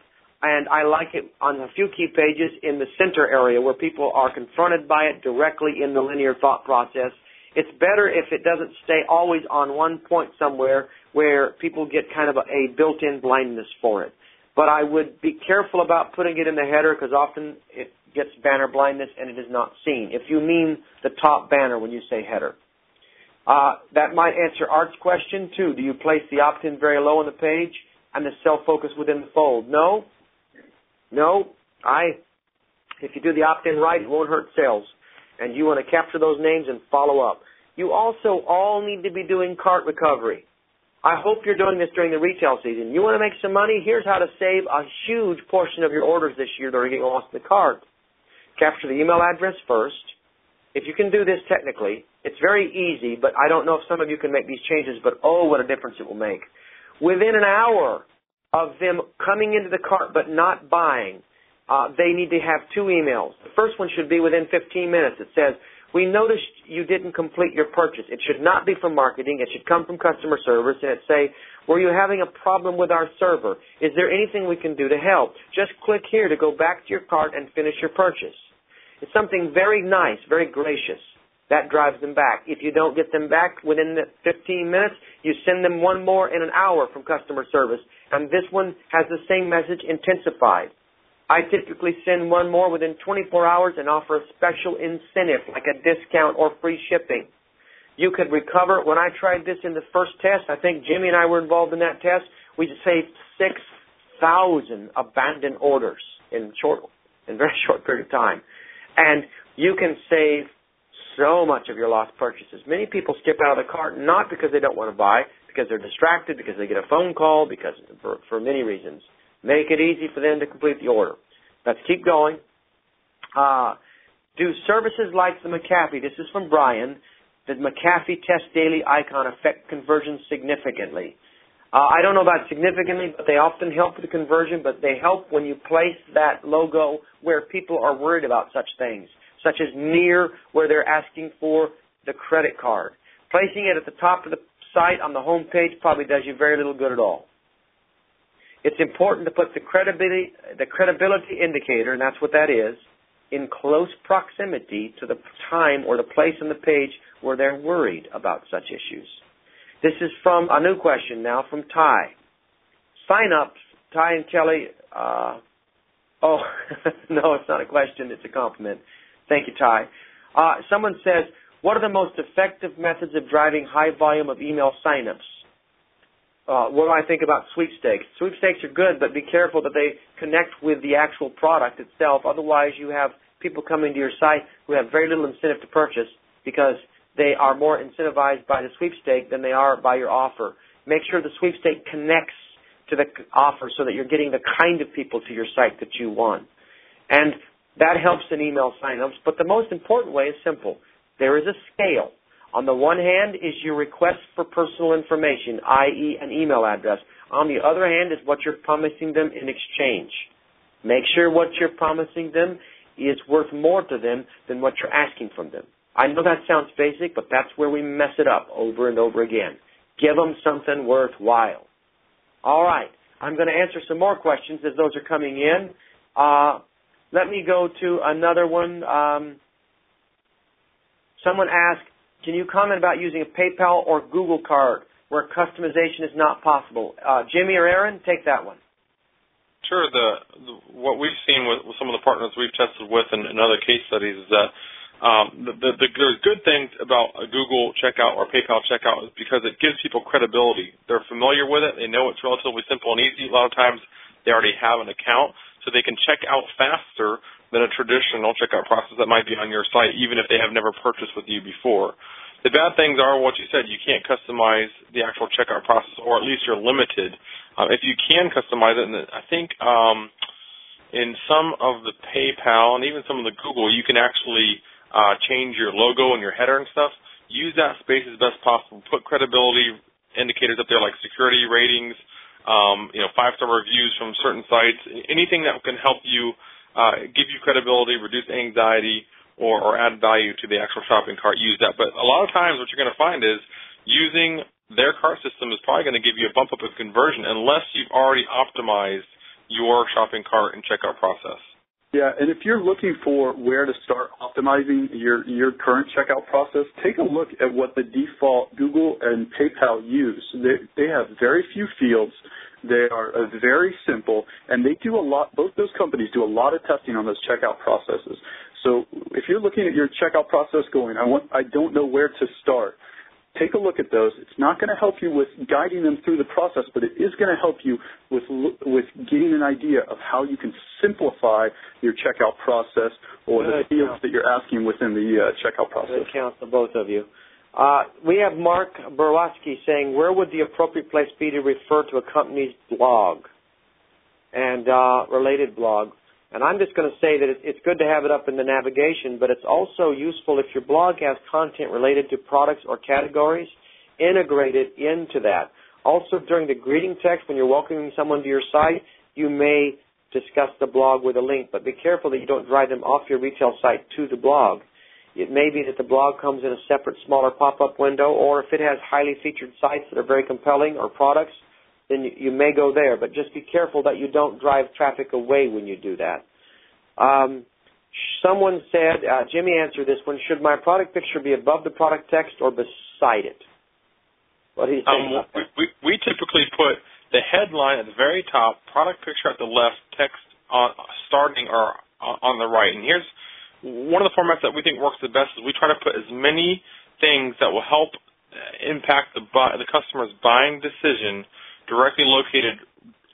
and I like it on a few key pages in the center area where people are confronted by it directly in the linear thought process. It's better if it doesn't stay always on one point somewhere where people get kind of a built-in blindness for it. But I would be careful about putting it in the header because often it gets banner blindness and it is not seen. If you mean the top banner when you say header. That might answer Art's question, too. Do you place the opt-in very low on the page and the self-focus within the fold? No. No. If you do the opt-in right, it won't hurt sales. And you want to capture those names and follow up. You also all need to be doing cart recovery. I hope you're doing this during the retail season. You want to make some money? Here's how to save a huge portion of your orders this year that are getting lost in the cart. Capture the email address first. If you can do this technically, it's very easy, but I don't know if some of you can make these changes, but oh, what a difference it will make. Within an hour of them coming into the cart but not buying, they need to have two emails. The first one should be within 15 minutes. It says, we noticed you didn't complete your purchase. It should not be from marketing. It should come from customer service, and it say, were you having a problem with our server? Is there anything we can do to help? Just click here to go back to your cart and finish your purchase. It's something very nice, very gracious. That drives them back. If you don't get them back within the 15 minutes, you send them one more in an hour from customer service, and this one has the same message intensified. I typically send one more within 24 hours and offer a special incentive, like a discount or free shipping. You could recover. When I tried this in the first test, I think Jimmy and I were involved in that test, we saved 6,000 abandoned orders in very short period of time. And you can save so much of your lost purchases. Many people skip out of the cart not because they don't want to buy, because they're distracted, because they get a phone call, because for many reasons. Make it easy for them to complete the order. Let's keep going. Do services like the McAfee, this is from Brian, did McAfee test daily icon affect conversion significantly? I don't know about significantly, but they often help with the conversion, but they help when you place that logo where people are worried about such things, such as near where they're asking for the credit card. Placing it at the top of the site on the home page probably does you very little good at all. It's important to put the credibility indicator, and that's what that is, in close proximity to the time or the place on the page where they're worried about such issues. This is from a new question now from Ty. Sign-ups, Ty and Kelly, no, it's not a question. It's a compliment. Thank you, Ty. Someone says, what are the most effective methods of driving high volume of email sign-ups? What do I think about sweepstakes? Sweepstakes are good, but be careful that they connect with the actual product itself. Otherwise, you have people coming to your site who have very little incentive to purchase because they are more incentivized by the sweepstake than they are by your offer. Make sure the sweepstake connects to the offer so that you're getting the kind of people to your site that you want. And that helps in email signups. But the most important way is simple. There is a scale. On the one hand is your request for personal information, i.e. an email address. On the other hand is what you're promising them in exchange. Make sure what you're promising them is worth more to them than what you're asking from them. I know that sounds basic, but that's where we mess it up over and over again. Give them something worthwhile. All right. I'm going to answer some more questions as those are coming in. Let me go to another one. Someone asked, can you comment about using a PayPal or Google card where customization is not possible? Jimmy or Aaron, take that one. Sure. What we've seen with some of the partners we've tested with in other case studies is that the good thing about a Google checkout or PayPal checkout is because it gives people credibility. They're familiar with it. They know it's relatively simple and easy. A lot of times they already have an account, so they can check out faster than a traditional checkout process that might be on your site, even if they have never purchased with you before. The bad things are what you said. You can't customize the actual checkout process, or at least you're limited. If you can customize it, and I think in some of the PayPal and even some of the Google, you can actually change your logo and your header and stuff. Use that space as best possible. Put credibility indicators up there like security ratings, five-star reviews from certain sites, anything that can help you give you credibility, reduce anxiety, or add value to the actual shopping cart. Use that. But a lot of times what you're going to find is using their cart system is probably going to give you a bump up of conversion unless you've already optimized your shopping cart and checkout process. Yeah, and if you're looking for where to start optimizing your current checkout process, take a look at what the default Google and PayPal use. They have very few fields. They are very simple, and they do a lot. Both those companies do a lot of testing on those checkout processes. So if you're looking at your checkout process going, I don't know where to start, take a look at those. It's not going to help you with guiding them through the process, but it is going to help you with getting an idea of how you can simplify your checkout process or the fields that you're asking within the checkout process. Good count for both of you. We have Mark Burlowski saying, where would the appropriate place be to refer to a company's blog and related blog? And I'm just going to say that it's good to have it up in the navigation, but it's also useful if your blog has content related to products or categories, integrate it into that. Also, during the greeting text, when you're welcoming someone to your site, you may discuss the blog with a link, but be careful that you don't drive them off your retail site to the blog. It may be that the blog comes in a separate, smaller pop-up window, or if it has highly featured sites that are very compelling or products, then you may go there. But just be careful that you don't drive traffic away when you do that. Someone said, Jimmy answered this one, should my product picture be above the product text or beside it? What do you think? We typically put the headline at the very top, product picture at the left, text starting or on the right. And here's one of the formats that we think works the best is we try to put as many things that will help impact the customer's buying decision directly located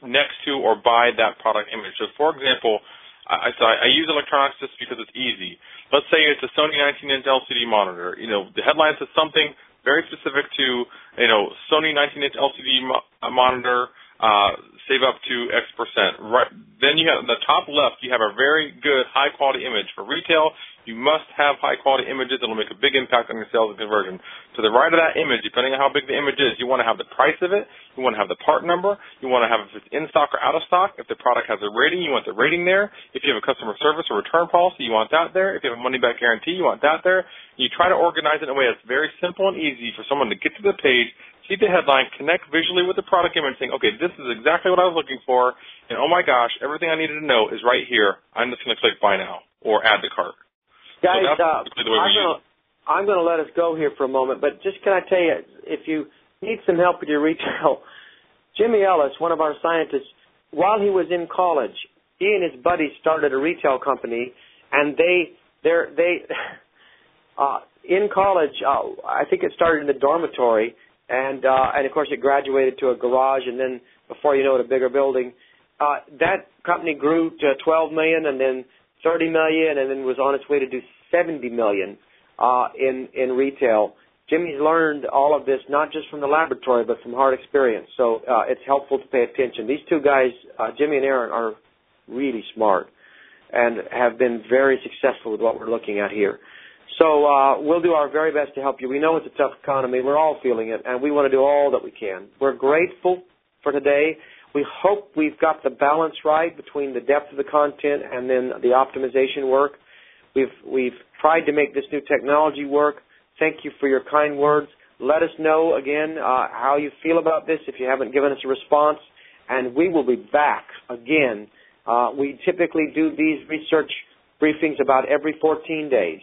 next to or by that product image. So, for example, I use electronics just because it's easy. Let's say it's a Sony 19-inch LCD monitor. You know, the headline says something very specific to, you know, Sony 19-inch LCD monitor, save up to X%. Right. Then you have in the top left, you have a very good high-quality image. For retail, you must have high-quality images that will make a big impact on your sales and conversion. To the right of that image, depending on how big the image is, you want to have the price of it, you want to have the part number, you want to have if it's in stock or out of stock. If the product has a rating, you want the rating there. If you have a customer service or return policy, you want that there. If you have a money-back guarantee, you want that there. You try to organize it in a way that's very simple and easy for someone to get to the page, see the headline, connect visually with the product image, saying, okay, this is exactly what I was looking for, and oh my gosh, everything I needed to know is right here. I'm just going to click buy now or add to cart. Guys, so I'm going to let us go here for a moment, but just can I tell you, if you need some help with your retail, Jimmy Ellis, one of our scientists, while he was in college, he and his buddies started a retail company, and in college, I think it started in the dormitory. And of course, it graduated to a garage, and then before you know it, a bigger building. That company grew to $12 million, and then $30 million, and then was on its way to do $70 million in retail. Jimmy's learned all of this not just from the laboratory, but from hard experience. So it's helpful to pay attention. These two guys, Jimmy and Aaron, are really smart and have been very successful with what we're looking at here. So we'll do our very best to help you. We know it's a tough economy. We're all feeling it, and we want to do all that we can. We're grateful for today. We hope we've got the balance right between the depth of the content and then the optimization work. We've tried to make this new technology work. Thank you for your kind words. Let us know, again, how you feel about this if you haven't given us a response, and we will be back again. We typically do these research briefings about every 14 days.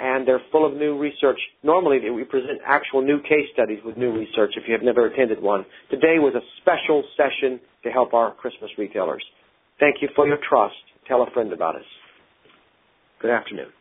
And they're full of new research. Normally, we present actual new case studies with new research if you have never attended one. Today was a special session to help our Christmas retailers. Thank you for your trust. Tell a friend about us. Good afternoon.